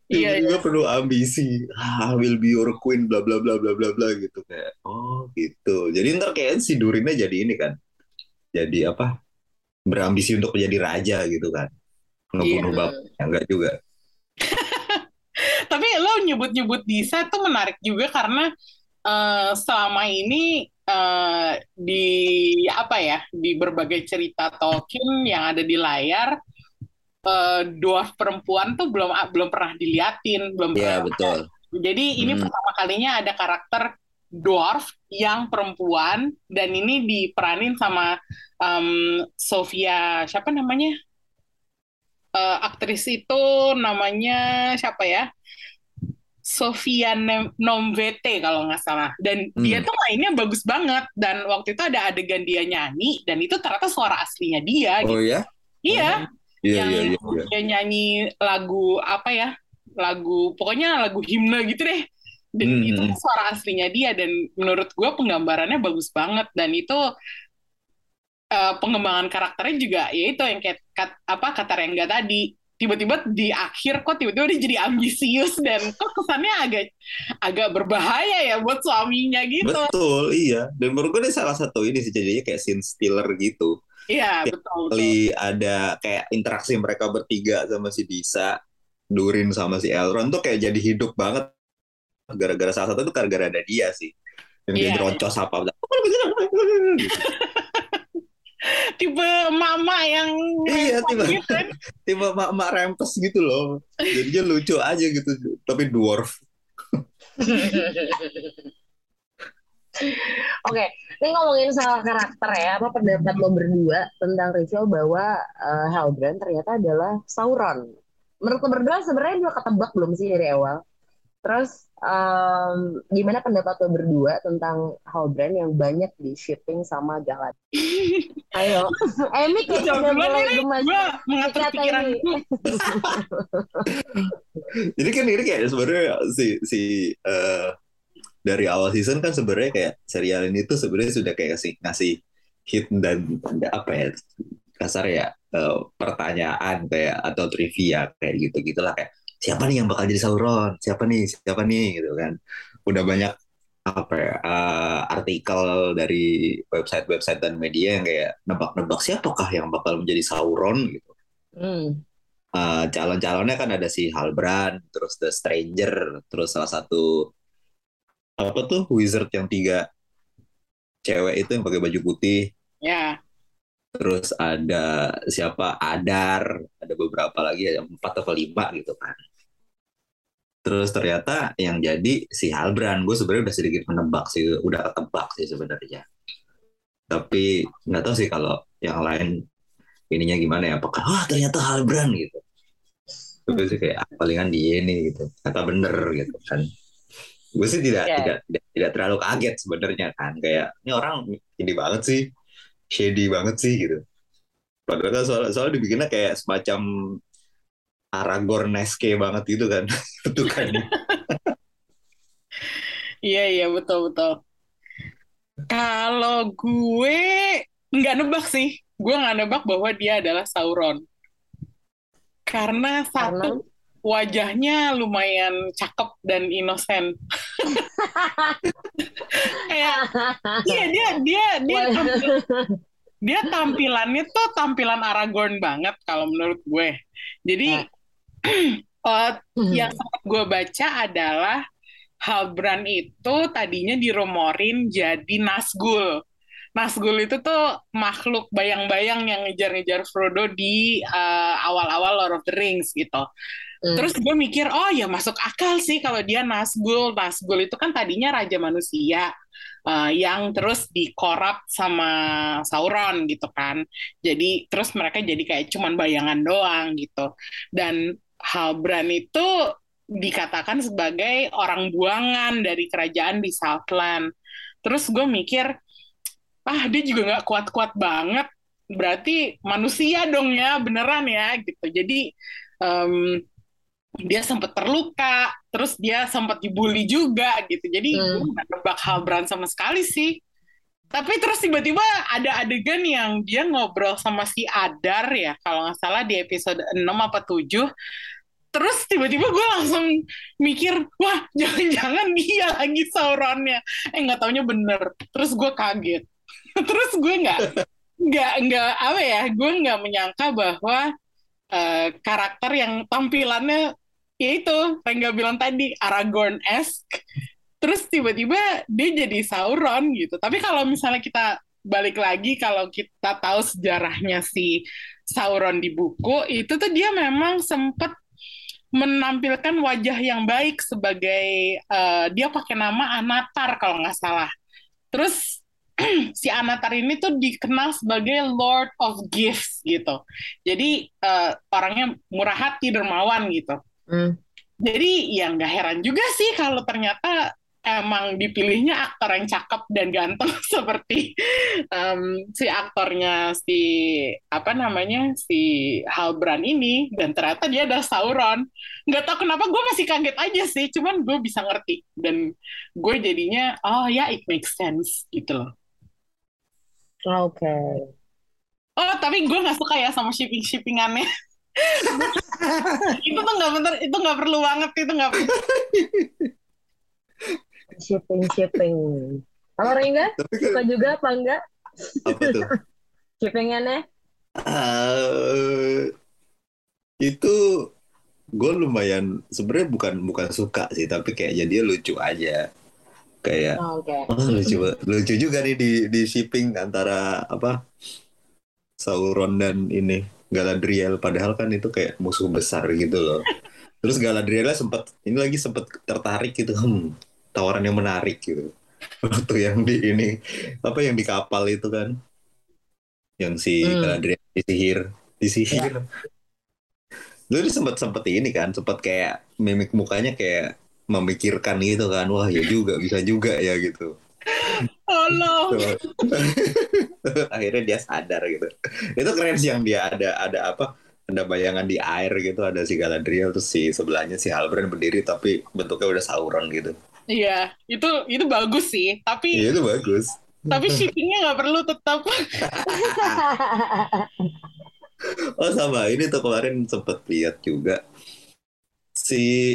Iya, juga perlu ambisi. I will be your queen, bla bla bla bla bla bla gitu kayak. Oh, gitu. Jadi ntar kayak si Durinnya jadi ini kan. Jadi apa? Berambisi untuk menjadi raja gitu kan. Ngebunuh bapaknya enggak juga. Tapi lo nyebut-nyebut Disa tuh menarik juga karena selama ini di berbagai cerita Tolkien yang ada di layar, dwarf perempuan tuh belum pernah diliatin, belum pernah. Iya, betul. Jadi ini pertama kalinya ada karakter dwarf yang perempuan, dan ini diperanin sama Sofia, siapa namanya? Aktris itu namanya siapa ya? Sofia Nomvete kalau nggak salah, dan dia tuh mainnya bagus banget, dan waktu itu ada adegan dia nyanyi dan itu ternyata suara aslinya dia. Oh gitu. Ya? Iya? Iya. Dia nyanyi lagu apa ya? Pokoknya lagu himne gitu deh. Dan itu suara aslinya dia, dan menurut gue penggambarannya bagus banget, dan itu pengembangan karakternya juga ya itu yang kayak kata Rengga tadi. Tiba-tiba di akhir kok tiba-tiba dia jadi ambisius, dan kok kesannya agak berbahaya ya buat suaminya gitu. Betul, iya. Dan menurut gue ini salah satu ini sih jadinya kayak scene stealer gitu. Iya, betul. Ada kayak interaksi mereka bertiga sama si Disa, Durin sama si Elrond tuh kayak jadi hidup banget. Gara-gara salah satu itu gara-gara ada dia sih. Dan dia roncos apa gitu. Tipe emak-emak yang tipe emak-emak rempes gitu loh. Jadinya lucu aja gitu, tapi dwarf. Oke, ini ngomongin soal karakter ya, apa pendapat lo berdua tentang ritual bahwa Halbrand ternyata adalah Sauron? Menurut lo berdua sebenarnya udah ketebak belum sih dari awal? Terus gimana pendapat lo berdua tentang Halbrand yang banyak di shipping sama Galad? Ayo, Amy kita mulai mengatur pikiran itu. Jadi kan ini kayak sebenarnya si dari awal season kan sebenarnya kayak serial ini tuh sebenarnya sudah kayak ngasih hit dan apa ya kasar ya pertanyaan kayak atau trivia kayak gitu-gitulah kayak. Siapa nih yang bakal jadi Sauron? Siapa nih gitu kan. Udah banyak artikel dari website dan media yang kayak nebak-nebak siapakah yang bakal menjadi Sauron gitu. Calon-calonnya kan ada si Halbrand, terus The Stranger, terus salah satu apa tuh wizard yang 3 cewek itu yang pakai baju putih. Ya. Yeah. Terus ada siapa Adar, ada beberapa lagi, ada 4 atau 5 gitu kan. Terus ternyata yang jadi si Halbrand, gue sebenarnya udah sedikit menebak sih, udah ketebak sih sebenarnya. Tapi nggak tahu sih kalau yang lain ininya gimana ya, apakah ternyata Halbrand gitu. Terus sih kayak palingan dia nih gitu, kata bener gitu kan. Gue sih tidak terlalu kaget sebenarnya kan, kayak ini orang ini banget sih. Shady banget sih gitu. Padahal kan soalnya dibikinnya kayak semacam Aragorn-esque banget gitu kan. Betul kan? Iya, betul-betul. Kalau gue nggak nebak sih. Gue nggak nebak bahwa dia adalah Sauron. Karena wajahnya lumayan cakep dan innocent. Kayak iya dia tampilannya tuh tampilan Aragorn banget kalau menurut gue. Jadi yang sempat gue baca adalah Halbrand itu tadinya dirumorin jadi Nazgul. Nazgul itu tuh makhluk bayang-bayang yang ngejar-ngejar Frodo di awal-awal Lord of the Rings gitu. Terus gue mikir, oh ya masuk akal sih kalau dia Nazgul. Nazgul itu kan tadinya raja manusia yang terus dikorap sama Sauron gitu kan. Jadi terus mereka jadi kayak cuman bayangan doang gitu. Dan Halbrand itu dikatakan sebagai orang buangan dari kerajaan di Southlands. Terus gue mikir, ah dia juga gak kuat-kuat banget. Berarti manusia dong ya, beneran ya gitu. Jadi... dia sempat terluka, terus dia sempat dibully juga gitu. Jadi gue nggak nebak Halbrand sama sekali sih. Tapi terus tiba-tiba ada adegan yang dia ngobrol sama si Adar ya, kalau nggak salah di episode 6 apa 7. Terus tiba-tiba gue langsung mikir, wah jangan-jangan dia lagi Sauronnya. Nggak taunya bener. Terus gue kaget. Terus gue gue nggak menyangka bahwa karakter yang tampilannya yaitu Rengga bilang tadi Aragorn-esque, terus tiba-tiba dia jadi Sauron gitu. Tapi kalau misalnya kita balik lagi, kalau kita tahu sejarahnya si Sauron di buku itu tuh dia memang sempat menampilkan wajah yang baik sebagai dia pakai nama Anatar kalau nggak salah. Terus si Anatar ini tuh dikenal sebagai Lord of Gifts gitu. Jadi orangnya murah hati, dermawan gitu. Jadi ya nggak heran juga sih kalau ternyata emang dipilihnya aktor yang cakep dan ganteng seperti si aktornya si Halbrand ini. Dan ternyata dia ada Sauron. Nggak tahu kenapa gue masih kaget aja sih. Cuman gue bisa ngerti. Dan gue jadinya it makes sense gitu loh. Oke. Okay. Oh, tapi gue nggak suka ya sama shipping-shippingannya. Itu tuh nggak bener, itu nggak perlu banget, itu nggak perlu. Shipping. Kalau Rengga, suka juga apa enggak? Apa tuh? Shippingannya? Itu gue lumayan, sebenarnya bukan suka sih, tapi kayak jadi lucu aja. Kayak lucu juga nih di shipping antara apa Sauron dan ini Galadriel, padahal kan itu kayak musuh besar gitu loh. Terus Galadriel sempat tertarik gitu, tawaran yang menarik gitu waktu yang di ini apa yang di kapal itu kan, yang si Galadriel disihir ya. Terus sempat ini kan, sempat kayak mimik mukanya kayak memikirkan gitu kan, wah ya juga bisa ya gitu. Oh, akhirnya dia sadar gitu. Itu keren sih yang dia ada bayangan di air gitu, ada si Galadriel terus si sebelahnya si Halbrand berdiri tapi bentuknya udah Sauron gitu. Iya, itu bagus sih, tapi iya itu bagus. Tapi shippingnya nggak perlu tetap. Oh sama ini tuh kemarin sempet lihat juga si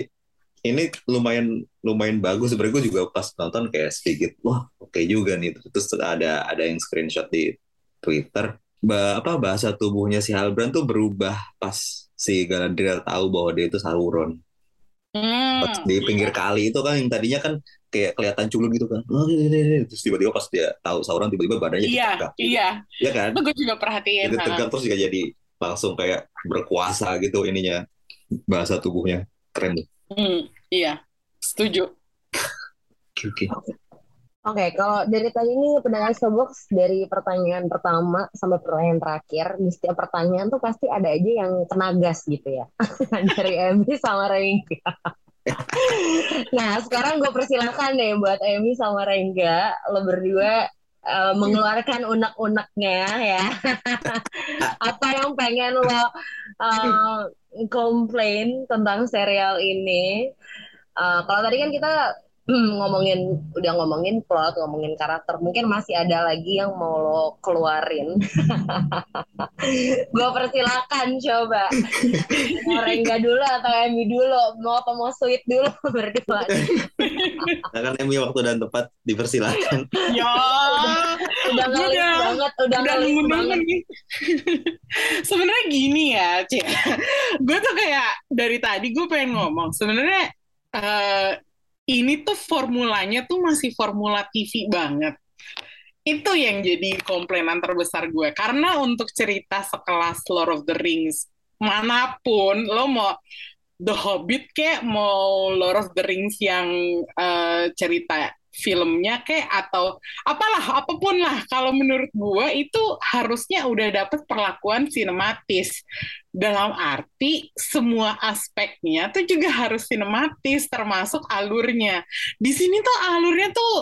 ini lumayan bagus. Sebenarnya gue juga pas nonton kayak sedikit, wah oke juga nih. Terus ada yang screenshot di Twitter, bahasa tubuhnya si Halbrand tuh berubah pas si Galadriel tahu bahwa dia itu Sauron. Di pinggir kali itu kan yang tadinya kan kayak kelihatan culun gitu kan. Terus tiba-tiba pas dia tahu Sauron, tiba-tiba badannya tegak. Iya kan? Itu gue juga perhatiin. Itu tegak terus juga jadi langsung kayak berkuasa gitu ininya, bahasa tubuhnya keren tuh. Iya, setuju. Oke, kalau dari tadi ini pendengar Showbox, dari pertanyaan pertama sampai pertanyaan terakhir, di setiap pertanyaan tuh pasti ada aja yang kena gas gitu ya. Dari Amy sama Rengga. Nah, sekarang gue persilakan deh buat Amy sama Rengga, lo berdua mengeluarkan unek-uneknya ya. Apa yang pengen lo komplain tentang serial ini. Kalau tadi kan kita Udah ngomongin plot, ngomongin karakter. Mungkin masih ada lagi yang mau lo keluarin. Gue persilakan, coba. Mau Rengga dulu atau Amy dulu? Mau apa mau Sweet dulu? Berdua. Karena Amy waktu dan tepat dipersilakan. Ya. Udah ngelis banget. Udah ngelis banget. Sebenarnya gini ya, Cie. Gue tuh kayak dari tadi gue pengen ngomong. Sebenarnya ini tuh formulanya tuh masih formula TV banget. Itu yang jadi komplainan terbesar gue. Karena untuk cerita sekelas Lord of the Rings, manapun, lo mau The Hobbit kayak, mau Lord of the Rings yang cerita filmnya kayak, atau apalah, apapun lah. Kalau menurut gue itu harusnya udah dapet perlakuan sinematis. Dalam arti semua aspeknya tuh juga harus sinematis, termasuk alurnya. Di sini tuh alurnya tuh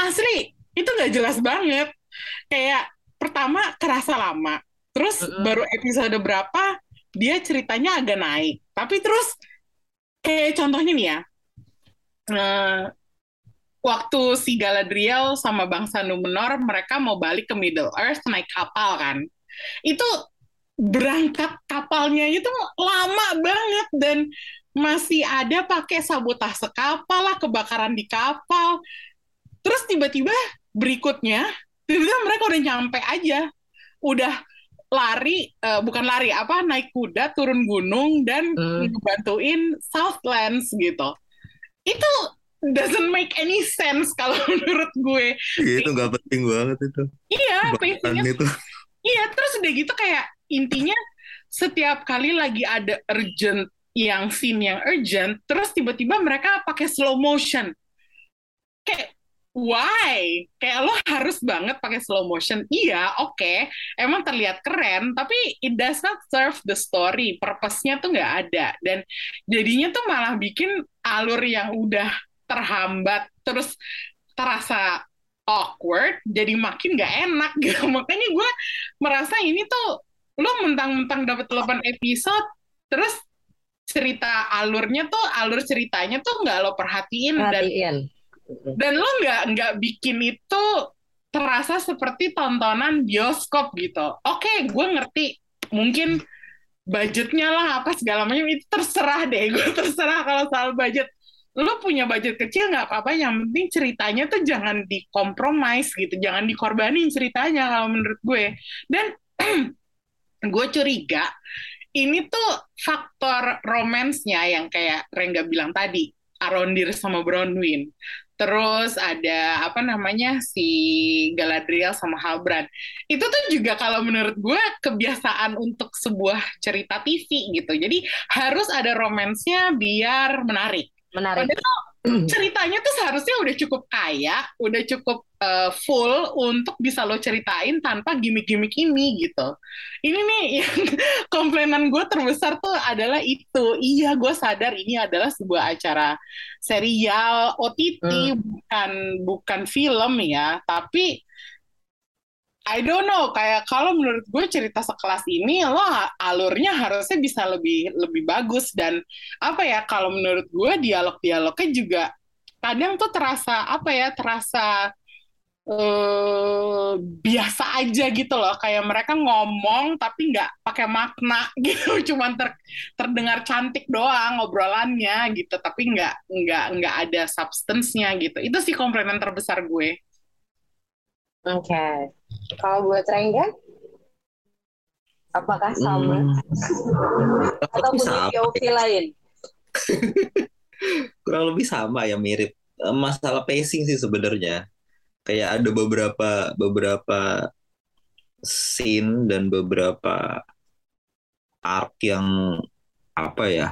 asli, itu nggak jelas banget. Kayak pertama kerasa lama, terus baru episode berapa dia ceritanya agak naik. Tapi terus kayak contohnya nih ya, waktu si Galadriel sama bangsa Numenor mereka mau balik ke Middle-Earth naik kapal kan, itu berangkat kapalnya itu lama banget dan masih ada pakai sabotase kapal lah, kebakaran di kapal. Terus tiba-tiba berikutnya, tiba-tiba mereka udah nyampe aja. Udah lari, bukan lari, apa, naik kuda, turun gunung, dan ngebantuin Southlands gitu. Itu doesn't make any sense kalau menurut gue. Iya, itu gak penting banget itu. Iya, pacingnya itu. Iya, terus udah gitu kayak intinya setiap kali lagi ada urgent, yang scene yang urgent, terus tiba-tiba mereka pakai slow motion. Kayak why? Kayak lo harus banget pakai slow motion. Iya, oke. Emang terlihat keren, tapi it does not serve the story. Purpose-nya tuh nggak ada. Dan jadinya tuh malah bikin alur yang udah terhambat, terus terasa awkward, jadi makin nggak enak gitu. Makanya gue merasa ini tuh lo mentang-mentang dapat 8 episode, terus cerita alurnya tuh, alur ceritanya tuh nggak lo perhatiin. Dan lo nggak bikin itu terasa seperti tontonan bioskop gitu. Oke, gue ngerti mungkin budgetnya lah apa segala macam, itu terserah deh, gue terserah kalau soal budget. Lo punya budget kecil nggak apa-apa, yang penting ceritanya tuh jangan dikompromis gitu, jangan dikorbanin ceritanya kalau menurut gue. Dan gue curiga ini tuh faktor romance-nya yang kayak Rengga bilang tadi, Arondir sama Bronwyn. Terus ada apa namanya si Galadriel sama Halbrand. Itu tuh juga kalau menurut gue kebiasaan untuk sebuah cerita TV gitu. Jadi harus ada romance-nya biar menarik. Padahal ceritanya tuh seharusnya udah cukup kaya, udah cukup full untuk bisa lo ceritain tanpa gimmick-gimmick ini gitu. Ini nih yang komplainan gue terbesar tuh adalah itu. Iya, gue sadar ini adalah sebuah acara serial OTT, bukan film ya. Tapi I don't know, kayak kalau menurut gue cerita sekelas ini lo alurnya harusnya bisa lebih bagus. Dan apa ya, kalau menurut gue dialog-dialognya juga kadang tuh terasa apa ya, terasa biasa aja gitu loh, kayak mereka ngomong tapi nggak pakai makna gitu, cuman terdengar cantik doang ngobrolannya gitu, tapi nggak ada substance-nya gitu. Itu sih komplainan terbesar gue. Oke. Kalau buat Rengga, apakah sama atau punya POV lain? Kurang lebih sama ya, mirip. Masalah pacing sih sebenarnya. Kayak ada beberapa scene dan beberapa arc yang apa ya,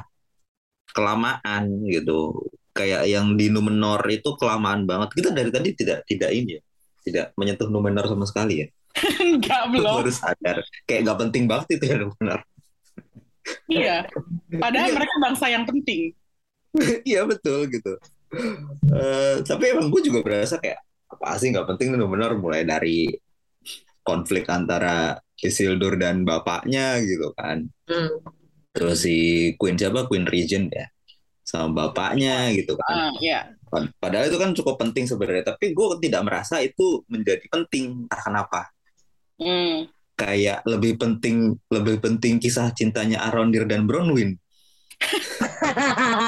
kelamaan gitu. Kayak yang di Numenor itu kelamaan banget. Kita dari tadi tidak ini ya, tidak menyentuh Numenor sama sekali ya. Enggak, belum. Harus sadar kayak nggak penting banget itu ya Numenor. Iya. Padahal mereka bangsa yang penting. Iya betul gitu. Tapi emang gue juga berasa kayak apa sih nggak penting Numenor, mulai dari konflik antara Isildur dan bapaknya gitu kan. Terus si Queen Regent ya, sama bapaknya gitu kan. Yeah. Padahal itu kan cukup penting sebenarnya, tapi gue tidak merasa itu menjadi penting, entah kenapa. Kayak lebih penting kisah cintanya Arondir dan Bronwyn.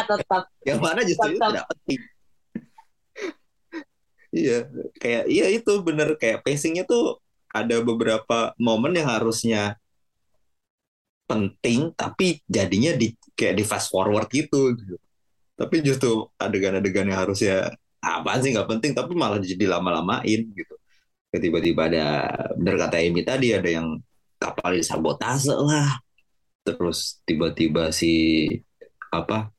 Tetap. Yang mana justru itu tidak penting. Iya, kayak iya itu bener, kayak pacingnya tuh ada beberapa momen yang harusnya penting tapi jadinya kayak di fast forward gitu. Tapi justru adegan-adegan yang harusnya apaan sih nggak penting tapi malah jadi lama-lamain gitu. Tiba-tiba ada, bener kata Amy tadi, ada yang kapal disabotase lah. Terus tiba-tiba si apa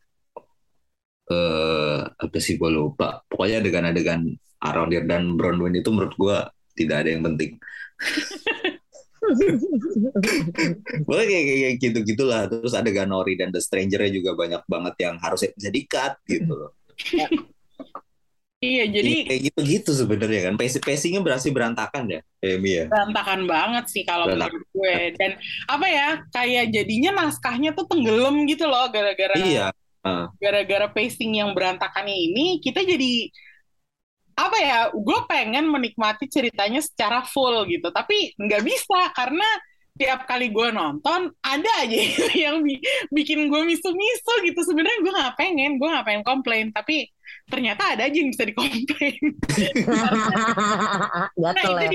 sih gue lupa. Pokoknya adegan-adegan Arondir dan Bronwyn itu menurut gue tidak ada yang penting. Boleh kayak gitu-gitulah. Terus adegan Nori dan The Stranger-nya juga banyak banget yang harusnya bisa di-cut gitu loh. Iya, jadi kayak gitu-gitu sebenarnya kan. Pacing-pacingnya berhasil berantakan ya, Amy ya. Berantakan banget sih kalau menurut gue. Dan apa ya, kayak jadinya naskahnya tuh tenggelam gitu loh gara-gara gara-gara pacing yang berantakannya ini. Kita jadi apa ya? Gue pengen menikmati ceritanya secara full gitu, tapi nggak bisa karena tiap kali gue nonton ada aja yang bikin gue misu-misu gitu. Sebenarnya gue nggak pengen komplain, tapi ternyata ada aja yang bisa dikomplain. Nah,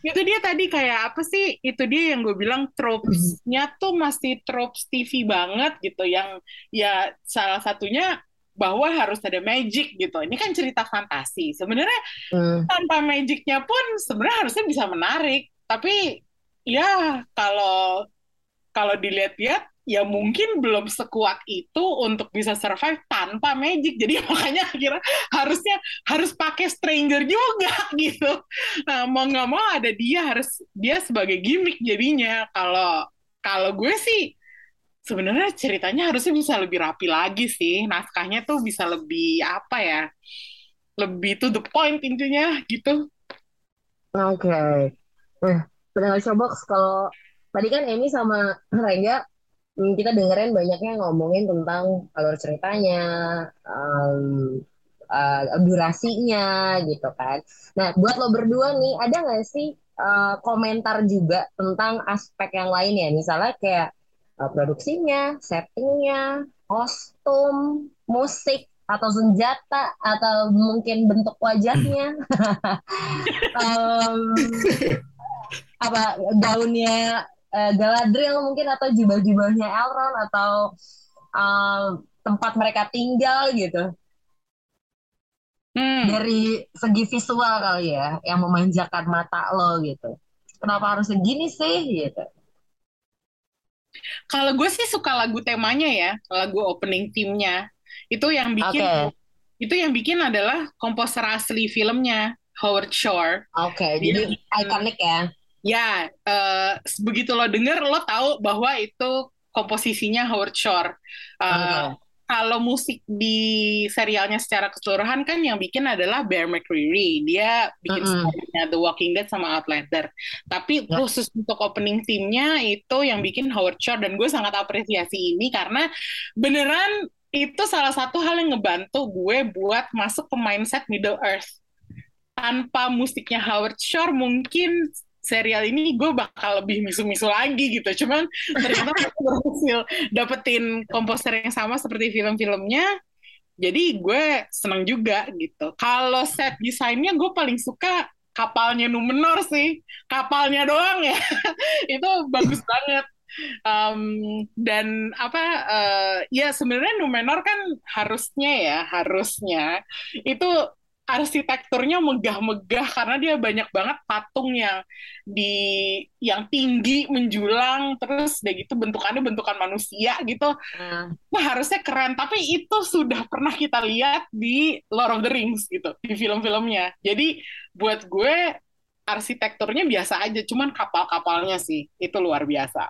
itu dia tadi kayak apa sih? Itu dia yang gue bilang tropes-nya tuh masih tropes TV banget gitu. Yang ya salah satunya bahwa harus ada magic gitu. Ini kan cerita fantasi. Sebenarnya tanpa magicnya pun sebenarnya harusnya bisa menarik. Tapi ya kalau dilihat-lihat ya mungkin belum sekuat itu untuk bisa survive tanpa magic. Jadi makanya akhirnya harus pakai stranger juga gitu. Nah, mau nggak mau ada dia sebagai gimmick jadinya. Kalau gue sih sebenarnya ceritanya harusnya bisa lebih rapi lagi sih. Naskahnya tuh bisa lebih apa ya? Lebih to the point intinya gitu. Oke. Nah, pendengar Showbox, kalau tadi kan Amy sama Rengga kita dengerin banyaknya ngomongin tentang alur ceritanya, durasinya gitu kan. Nah, buat lo berdua nih, ada nggak sih komentar juga tentang aspek yang lain ya? Misalnya kayak produksinya, settingnya, kostum, musik, atau senjata, atau mungkin bentuk wajahnya. Apa daunnya Galadriel mungkin, atau jubah-jubahnya Elrond, atau tempat mereka tinggal gitu. Dari segi visual kali ya, yang memanjakan mata lo gitu. Kenapa harus segini sih gitu? Kalau gue sih suka lagu temanya ya, lagu opening theme-nya. Itu yang bikin adalah komposer asli filmnya, Howard Shore. Oke, jadi ikonik ya. Ya, begitu lo denger, lo tahu bahwa itu komposisinya Howard Shore. Kalau musik di serialnya secara keseluruhan kan yang bikin adalah Bear McCreary. Dia bikin skornya The Walking Dead sama Outlander. Tapi khusus untuk opening theme-nya itu yang bikin Howard Shore. Dan gue sangat apresiasi ini karena beneran itu salah satu hal yang ngebantu gue buat masuk ke mindset Middle-Earth. Tanpa musiknya Howard Shore mungkin serial ini gue bakal lebih misu-misu lagi gitu. Cuman ternyata berhasil dapetin komposer yang sama seperti film-filmnya. Jadi gue seneng juga gitu. Kalau set desainnya gue paling suka kapalnya Numenor sih. Kapalnya doang ya. Itu bagus banget. Dan apa ya sebenarnya Numenor kan harusnya itu arsitekturnya megah-megah karena dia banyak banget patung yang tinggi menjulang, terus udah gitu bentukannya bentukan manusia gitu. Nah, harusnya keren, tapi itu sudah pernah kita lihat di Lord of the Rings gitu, di film-filmnya. Jadi buat gue arsitekturnya biasa aja, cuman kapal-kapalnya sih itu luar biasa.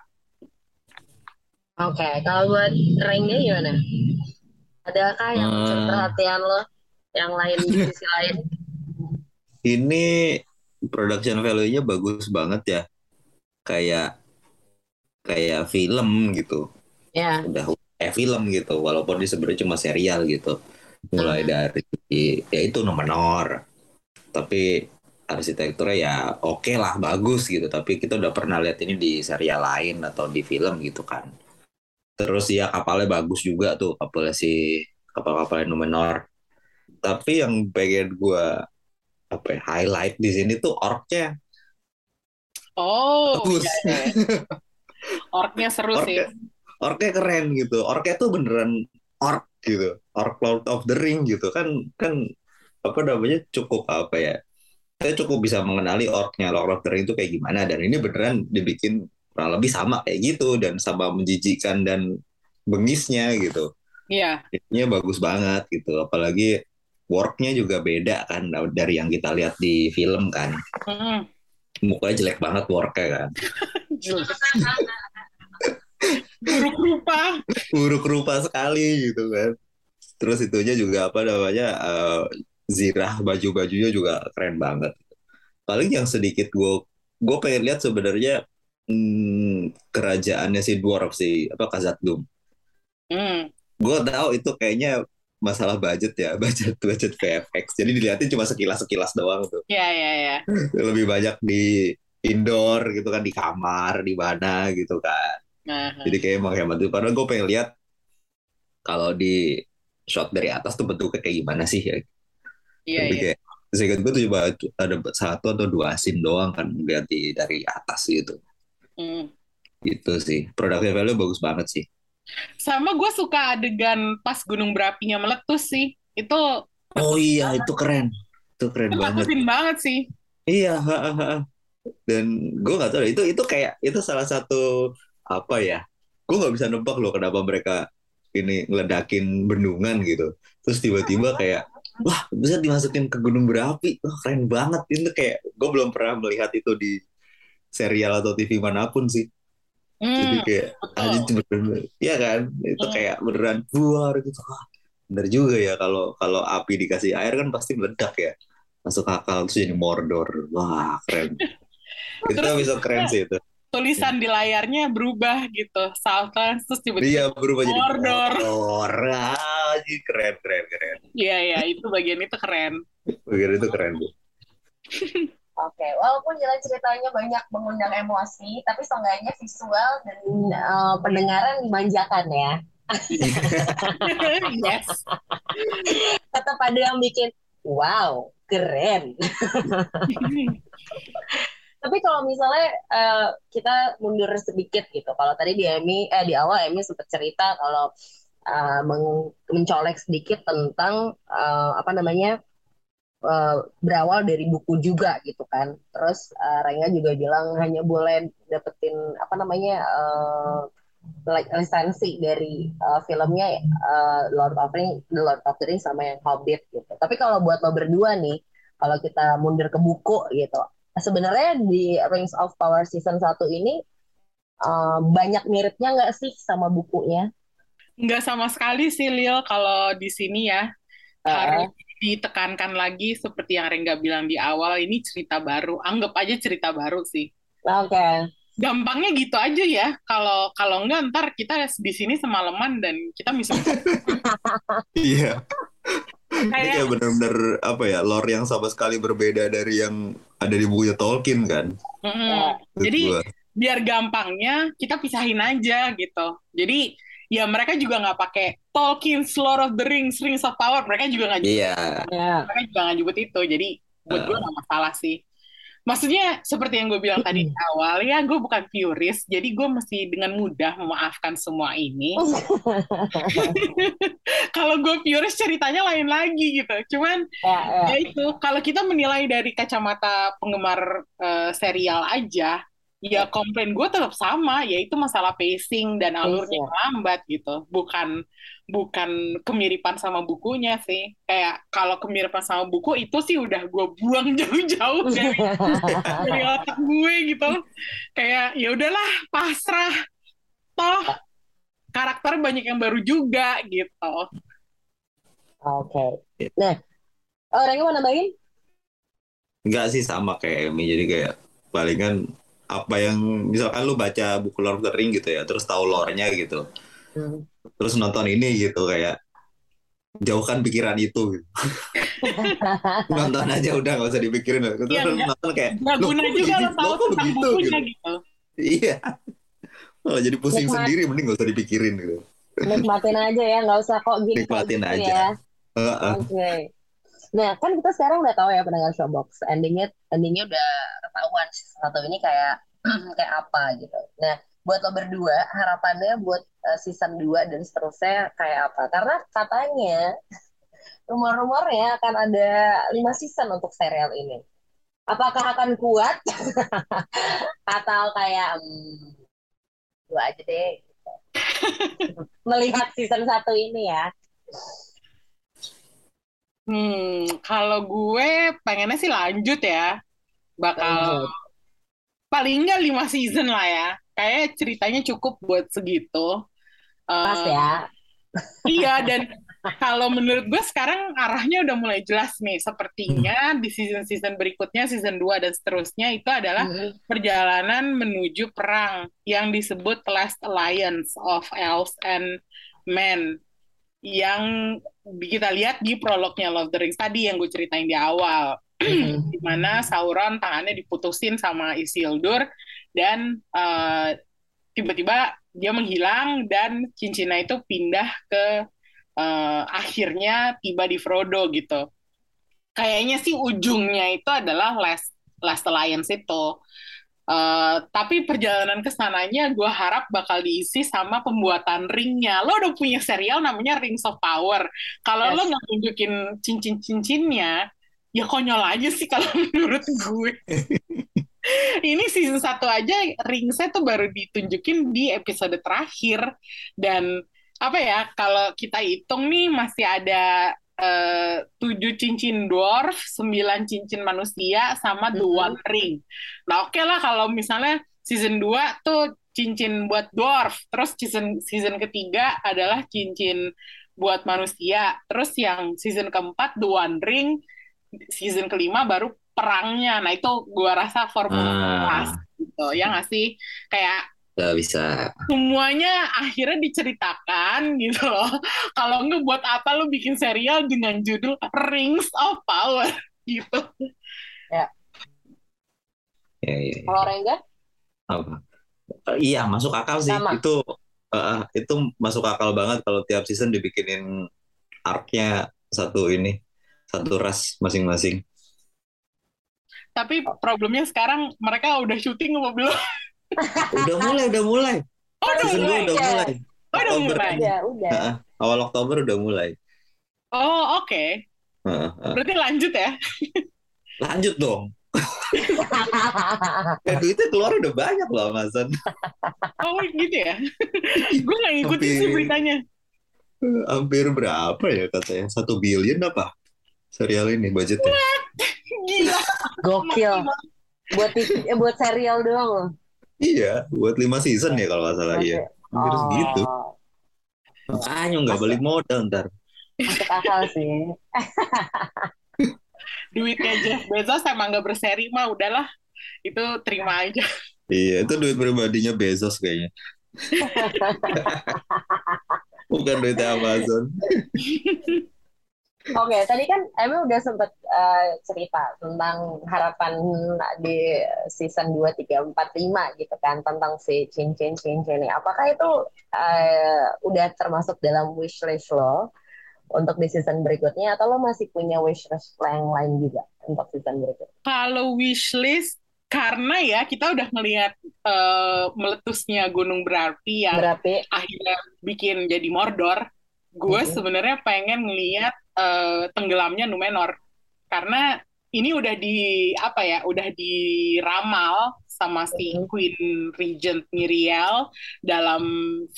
Oke, kalau buat Rengga gimana? Adakah yang perhatian lo? Yang lain, sisi lain. Ini production value-nya bagus banget ya. Kayak film gitu. Ya. Yeah. Udah film gitu, walaupun dia sebenarnya cuma serial gitu. Mulai dari ya itu Numenor, tapi arsitekturnya ya oke lah, bagus gitu, tapi kita udah pernah lihat ini di serial lain atau di film gitu kan. Terus ya kapalnya bagus juga tuh, kapalnya si kapal-kapal Numenor. Tapi yang pengen gue highlight di sini tuh orknya. Oh, bagus. Iya. Orknya seru sih. Orknya keren gitu. Orknya tuh beneran ork gitu. Ork Lord of the Ring gitu kan cukup saya cukup bisa mengenali orknya Lord of the Ring itu kayak gimana, dan ini beneran dibikin kurang lebih sama kayak gitu, dan sama menjijikan dan bengisnya gitu. Iya. Ini bagus banget gitu, apalagi worknya juga beda kan dari yang kita lihat di film kan. Mukanya jelek banget worknya kan. buruk rupa sekali gitu kan. Terus itunya juga zirah baju-bajunya juga keren banget. Paling yang sedikit gue pengen lihat sebenarnya kerajaannya si dwarf Khazad-dûm. Gue tahu itu kayaknya masalah budget VFX. Jadi dilihatin cuma sekilas doang tuh. Iya. Lebih banyak di indoor gitu kan, di kamar, di mana gitu kan. Jadi kayak menghemat tuh. Padahal gue pengen lihat kalau di shot dari atas tuh bentuknya kayak gimana sih ya. Iya. Seingat gue tuh cuma ada satu atau dua scene doang kan lihat dari atas gitu. Gitu sih. Production value bagus banget sih. Sama gue suka adegan pas gunung berapinya meletus sih. Itu itu keren. Itu keren banget. Itu banget sih. Iya. Dan gue nggak tahu itu kayak itu salah satu gue nggak bisa nebak loh kenapa mereka ini ngeledakin bendungan gitu. Terus tiba-tiba kayak wah bisa dimasukin ke gunung berapi, keren banget itu, kayak gue belum pernah melihat itu di serial atau TV manapun sih. Jadi kayak bener-bener, ya kan itu kayak beneran buar gitu. Bener juga ya kalau api dikasih air kan pasti meledak ya, masuk akal, terus jadi Mordor, wah keren. Itu bisa keren sih itu. Tulisan di layarnya berubah gitu. Southlands terus tiba-tiba berubah jadi Mordor. Keren. Iya, itu bagian itu keren. Bu. Oke, walaupun jalan ceritanya banyak mengundang emosi, tapi seenggaknya visual dan pendengaran dimanjakan ya. Yes. Tetap ada yang bikin, wow, keren. Tapi kalau misalnya kita mundur sedikit gitu, kalau tadi di awal Amy sempat cerita kalau mencolek sedikit tentang berawal dari buku juga gitu kan. Terus Rengga juga bilang hanya boleh dapetin lisensi dari filmnya The Lord of the Rings sama yang Hobbit gitu. Tapi kalau buat lo berdua nih, kalau kita mundur ke buku gitu, sebenarnya di Rings of Power season 1 ini banyak miripnya nggak sih sama bukunya? Nggak sama sekali sih, Lil, kalau di sini ya. Harus ditekankan lagi seperti yang Rengga bilang di awal, ini cerita baru. Anggap aja cerita baru sih. Oke. Gampangnya gitu aja ya. Kalau nggak, ntar kita di sini semalaman dan kita misalnya. Iya. Kayak benar-benar lore yang sama sekali berbeda dari yang ada di bukunya Tolkien kan. Jadi biar gampangnya kita pisahin aja gitu. Jadi ya mereka juga nggak pakai Tolkien's Lord of the Rings, Rings of Power. Mereka juga nggak nyebut. Mereka juga nggak nyebut itu. Jadi buat gue nggak masalah sih. Maksudnya seperti yang gue bilang tadi di awal, ya gue bukan purist, jadi gue mesti dengan mudah memaafkan semua ini. Kalau gue purist ceritanya lain lagi gitu. Cuman ya itu kalau kita menilai dari kacamata penggemar serial aja, ya komplain gue tetap sama, yaitu masalah pacing dan alurnya lambat gitu. Bukan kemiripan sama bukunya sih. Kayak kalau kemiripan sama buku itu sih udah gue buang jauh-jauh dari otak gue gitu. Kayak ya udahlah, pasrah. Toh karakter banyak yang baru juga gitu. Oke. Nah, orangnya mau nambahin? Enggak sih, sama kayak Amy. Jadi kayak palingan apa yang misalkan lu baca buku Lord of the Ring gitu ya, terus tahu lore-nya gitu. terus nonton ini gitu, kayak jauhkan pikiran itu gitu. Nonton aja udah nggak usah dipikirin terus ya, nonton kayak nggak guna juga lo tahu tentang bukunya gitu. Iya, malah jadi pusing sendiri, mending nggak usah dipikirin gitu. Nikmatin aja ya, nggak usah kok gini. Nikmatin aja. Ya. Okay. Nah kan kita sekarang udah tahu ya pendengar Showbox, endingnya udah ketahuan season 1 ini kayak apa gitu. Nah buat lo berdua harapannya buat season 2 dan seterusnya kayak apa? Karena katanya rumor-rumornya akan ada 5 season untuk serial ini. Apakah akan kuat atau kayak dua aja deh? Melihat season 1 ini ya. Kalau gue pengennya sih lanjut ya. Bakal lanjut. Paling nggak 5 season lah ya. Kayaknya ceritanya cukup buat segitu. Pas ya. Iya, dan kalau menurut gue sekarang arahnya udah mulai jelas nih. Sepertinya di season-season berikutnya, season 2 dan seterusnya, itu adalah perjalanan menuju perang yang disebut Last Alliance of Elves and Men. Yang kita lihat di prolognya Lord of the Rings tadi yang gue ceritain di awal. Di mana Sauron tangannya diputusin sama Isildur dan tiba-tiba dia menghilang dan cincinnya itu pindah ke akhirnya tiba di Frodo gitu. Kayaknya sih ujungnya itu adalah Last Alliance itu. Tapi perjalanan kesananya gue harap bakal diisi sama pembuatan ringnya. Lo udah punya serial namanya Rings of Power. Kalau lo nggak tunjukin cincin-cincinnya, ya konyol aja sih kalau menurut gue. Ini season 1 aja Ringsnya tuh baru ditunjukin di episode terakhir. Dan apa ya, kalau kita hitung nih masih ada 7 cincin dwarf, 9 cincin manusia, sama The One Ring. Nah oke lah kalau misalnya season 2 tuh cincin buat dwarf, terus season ketiga adalah cincin buat manusia, terus yang season keempat The One Ring, season kelima baru perangnya. Nah itu gua rasa formula pas gitu, yang ngasih kayak gak bisa. Semuanya akhirnya diceritakan gitu loh. Kalau enggak buat apa lu bikin serial dengan judul Rings of Power gitu. Ya. Kalau Rengga? Apa? Iya, masuk akal sih. Sama. Itu masuk akal banget kalau tiap season dibikinin arc-nya satu ras masing-masing. Tapi problemnya sekarang mereka udah syuting apa belum? Udah mulai. Udah mulai. Oktober. Awal Oktober udah mulai. Oh, oke. Okay. Berarti lanjut ya? Lanjut dong. Duitnya keluar udah banyak loh Amazon. Oh, gitu ya? Gue gak ngikutin sih beritanya. Hampir berapa ya katanya? 1 billion apa? Serial ini budgetnya. Gila. Gokil. Buat serial doang loh. Iya, buat 5 season ya kalau nggak salah ya. Hampir segitu. Makanya nggak balik modal ntar. Masuk akal sih. Duitnya Jeff Bezos emang nggak berseri mah, udahlah. Itu terima aja. Iya, itu duit pribadinya Bezos kayaknya. Bukan duitnya Amazon. Oke, tadi kan Amy udah sempat cerita tentang harapan di season 2, 3, 4, 5 gitu kan, tentang si cincin ini. Apakah itu udah termasuk dalam wishlist lo untuk di season berikutnya, atau lo masih punya wishlist yang lain juga untuk season berikutnya? Kalau wishlist, karena ya kita udah ngelihat meletusnya Gunung Berapi yang akhirnya bikin jadi Mordor, gue sebenarnya pengen ngelihat tenggelamnya Numenor, karena ini udah diramal sama si Queen Regent Miriel dalam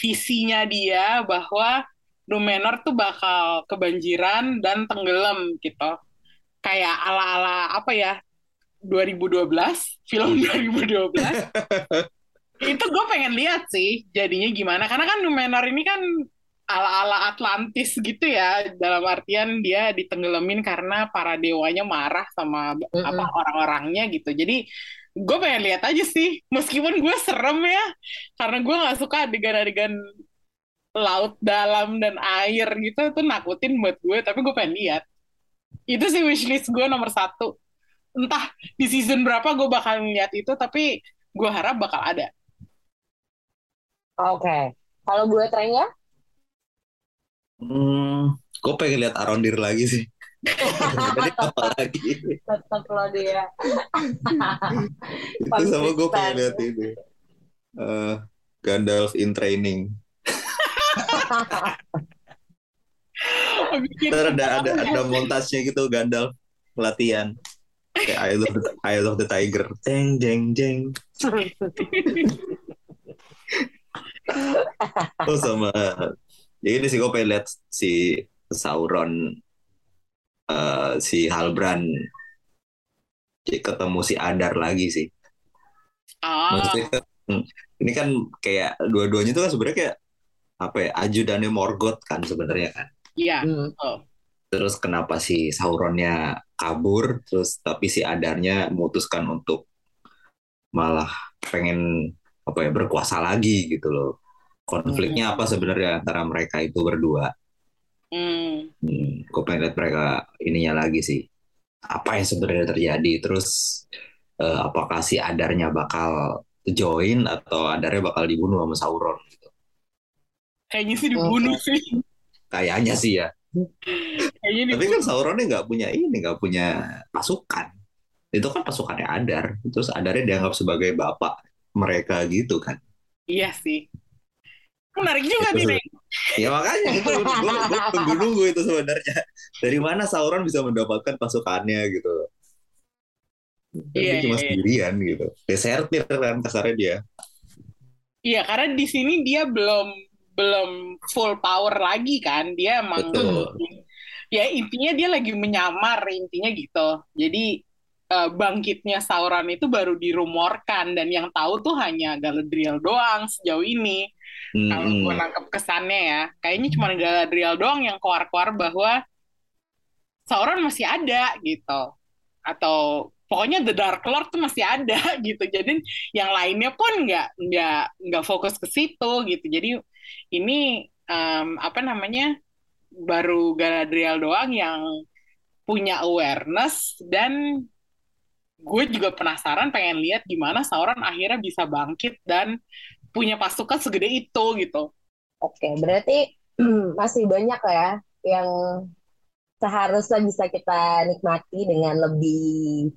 visinya dia bahwa Numenor tuh bakal kebanjiran dan tenggelam gitu, kayak ala-ala 2012 film 2012. Itu gue pengen lihat sih jadinya gimana, karena kan Numenor ini kan ala-ala Atlantis gitu ya, dalam artian dia ditenggelamin karena para dewanya marah sama orang-orangnya gitu. Jadi gue pengen lihat aja sih, meskipun gue serem ya, karena gue nggak suka adegan-adegan laut dalam dan air gitu tuh nakutin buat gue, tapi gue pengen lihat. Itu sih wishlist gue nomor satu. Entah di season berapa gue bakal lihat itu, tapi gue harap bakal ada. Oke, okay. Kalau gue trennya? Gue pengen lihat Arondir lagi sih. Tetap lo dia. Itu sama gue pengen lihat ini. Gandalf in training. Ntar ada montasnya gitu, Gandalf latihan kayak Eye of the Tiger, jeng. Oh sama, jadi ini sih gue pengen lihat si Sauron, si Halbrand, jadi ketemu si Adar lagi sih. Maksudnya ini kan kayak dua-duanya tuh kan sebenarnya kayak apa ya, ajudannya Morgoth kan sebenarnya kan. Iya. Oh. Terus kenapa si Sauronnya kabur, terus tapi si Adarnya memutuskan untuk malah pengen apa ya, berkuasa lagi gitu loh. Konfliknya apa sebenarnya antara mereka itu berdua? Gue pengen lihat mereka ininya lagi sih. Apa yang sebenarnya terjadi? Terus apakah si Adarnya bakal join atau Adarnya bakal dibunuh sama Sauron gitu? Kayaknya sih dibunuh sih. Kayaknya sih ya. Tapi kan Sauronnya nggak punya ini, nggak punya pasukan. Itu kan pasukannya Adar. Terus Adarnya dianggap sebagai bapak mereka gitu kan. Iya sih. Menarik juga nih. Ya makanya itu gue tunggu-nunggu itu sebenarnya. Dari mana Sauron bisa mendapatkan pasukannya gitu? Dia cuma sendirian gitu. Desertir kan kasarnya dia. Iya, karena di sini dia belum full power lagi kan, dia emang ya intinya dia lagi menyamar, intinya gitu. Jadi bangkitnya Sauron itu baru dirumorkan dan yang tahu tuh hanya Galadriel doang sejauh ini. Kalau gue nangkep kesannya ya, kayaknya cuma Galadriel doang yang keluar-keluar bahwa Sauron masih ada gitu, atau pokoknya The Dark Lord tuh masih ada gitu. Jadi yang lainnya pun nggak fokus ke situ gitu. Jadi ini baru Galadriel doang yang punya awareness, dan gue juga penasaran pengen lihat gimana Sauron akhirnya bisa bangkit dan punya pasukan segede itu gitu. Oke, berarti masih banyak ya yang seharusnya bisa kita nikmati dengan lebih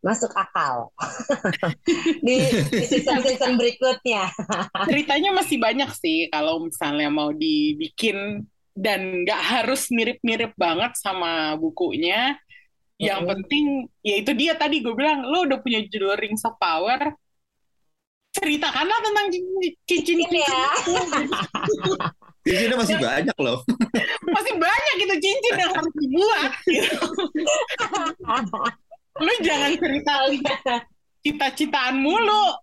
masuk akal di season berikutnya. Ceritanya masih banyak sih kalau misalnya mau dibikin, dan nggak harus mirip-mirip banget sama bukunya. Yang penting ya itu dia tadi gue bilang, lo udah punya judul Rings of Power, ceritakanlah tentang cincin ya. Cincinnya masih banyak loh. Masih banyak gitu cincin yang harus dibuat gitu. Lu jangan cerita cita-citaan mulu.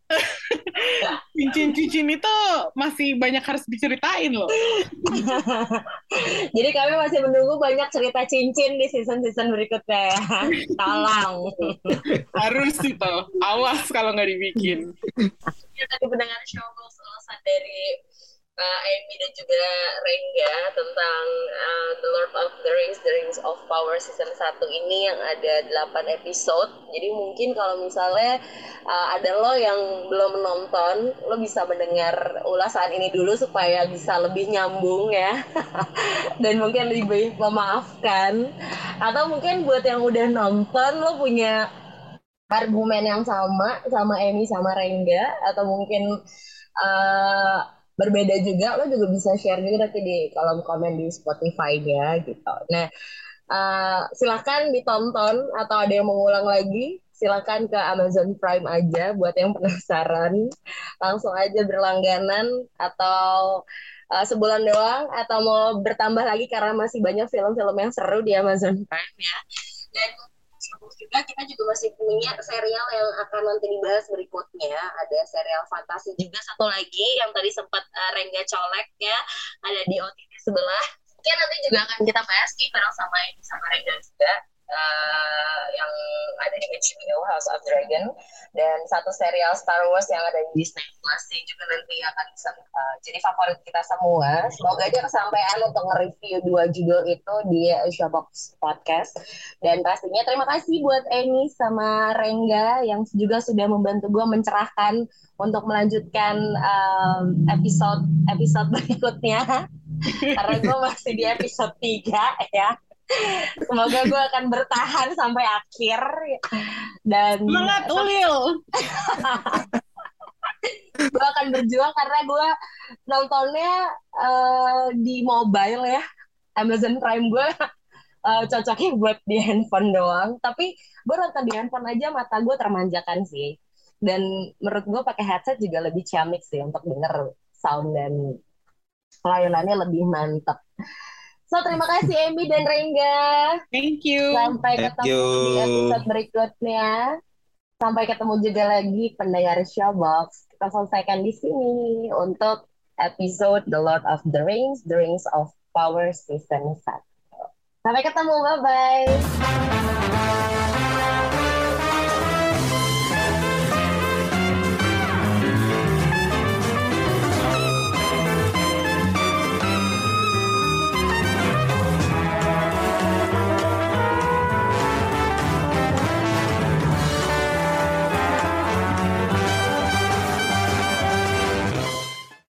Cincin-cincin itu masih banyak harus diceritain loh. Jadi kami masih menunggu banyak cerita cincin di season-season berikutnya ya. Tolong. Harus itu. Awas kalau nggak dibikin. Ya, tadi pendengar Showbox ulasan dari Amy dan juga Rengga tentang The Lord of the Rings, The Rings of Power season 1 ini yang ada 8 episode. Jadi mungkin kalau misalnya ada lo yang belum menonton, lo bisa mendengar ulasan ini dulu supaya bisa lebih nyambung ya. Dan mungkin lebih memaafkan. Atau mungkin buat yang udah nonton, lo punya argumen yang sama Amy sama Rengga, atau mungkin berbeda juga, lo juga bisa share juga nanti di kolom komen di Spotify-nya gitu. Nah, silakan ditonton, atau ada yang mengulang lagi, silakan ke Amazon Prime aja buat yang penasaran. Langsung aja berlangganan, atau sebulan doang, atau mau bertambah lagi karena masih banyak film-film yang seru di Amazon Prime ya. Dan juga kita juga masih punya serial yang akan nanti dibahas berikutnya. Ada serial fantasi juga satu lagi yang tadi sempat Rengga colek ya, ada di OTT sebelah. Ya nanti juga akan kita bahas nih bareng sama Amy sama Rengga juga. yang ada di HBO House of Dragon, dan satu serial Star Wars yang ada di Disney Plus juga nanti akan jadi favorit kita semua. Semoga aja kesampaian untuk nge-review dua judul itu di Showbox Podcast. Dan pastinya terima kasih buat Amy sama Rengga yang juga sudah membantu gue mencerahkan untuk melanjutkan episode berikutnya. Karena gue masih di episode 3 ya. Semoga gue akan bertahan sampai akhir. Dan semangat Ulil. Gue akan berjuang karena gue nontonnya di mobile ya. Amazon Prime gue cocoknya buat di handphone doang. Tapi gue nonton di handphone aja mata gue termanjakan sih. Dan menurut gue pakai headset juga lebih ciamik sih untuk denger sound dan layanannya lebih mantap. So, terima kasih Amy dan Rengga. Thank you. Sampai ketemu di episode berikutnya. Sampai ketemu juga lagi pendengar Showbox. Kita selesaikan di sini untuk episode The Lord of the Rings, The Rings of Power Season 1. Sampai ketemu, bye-bye.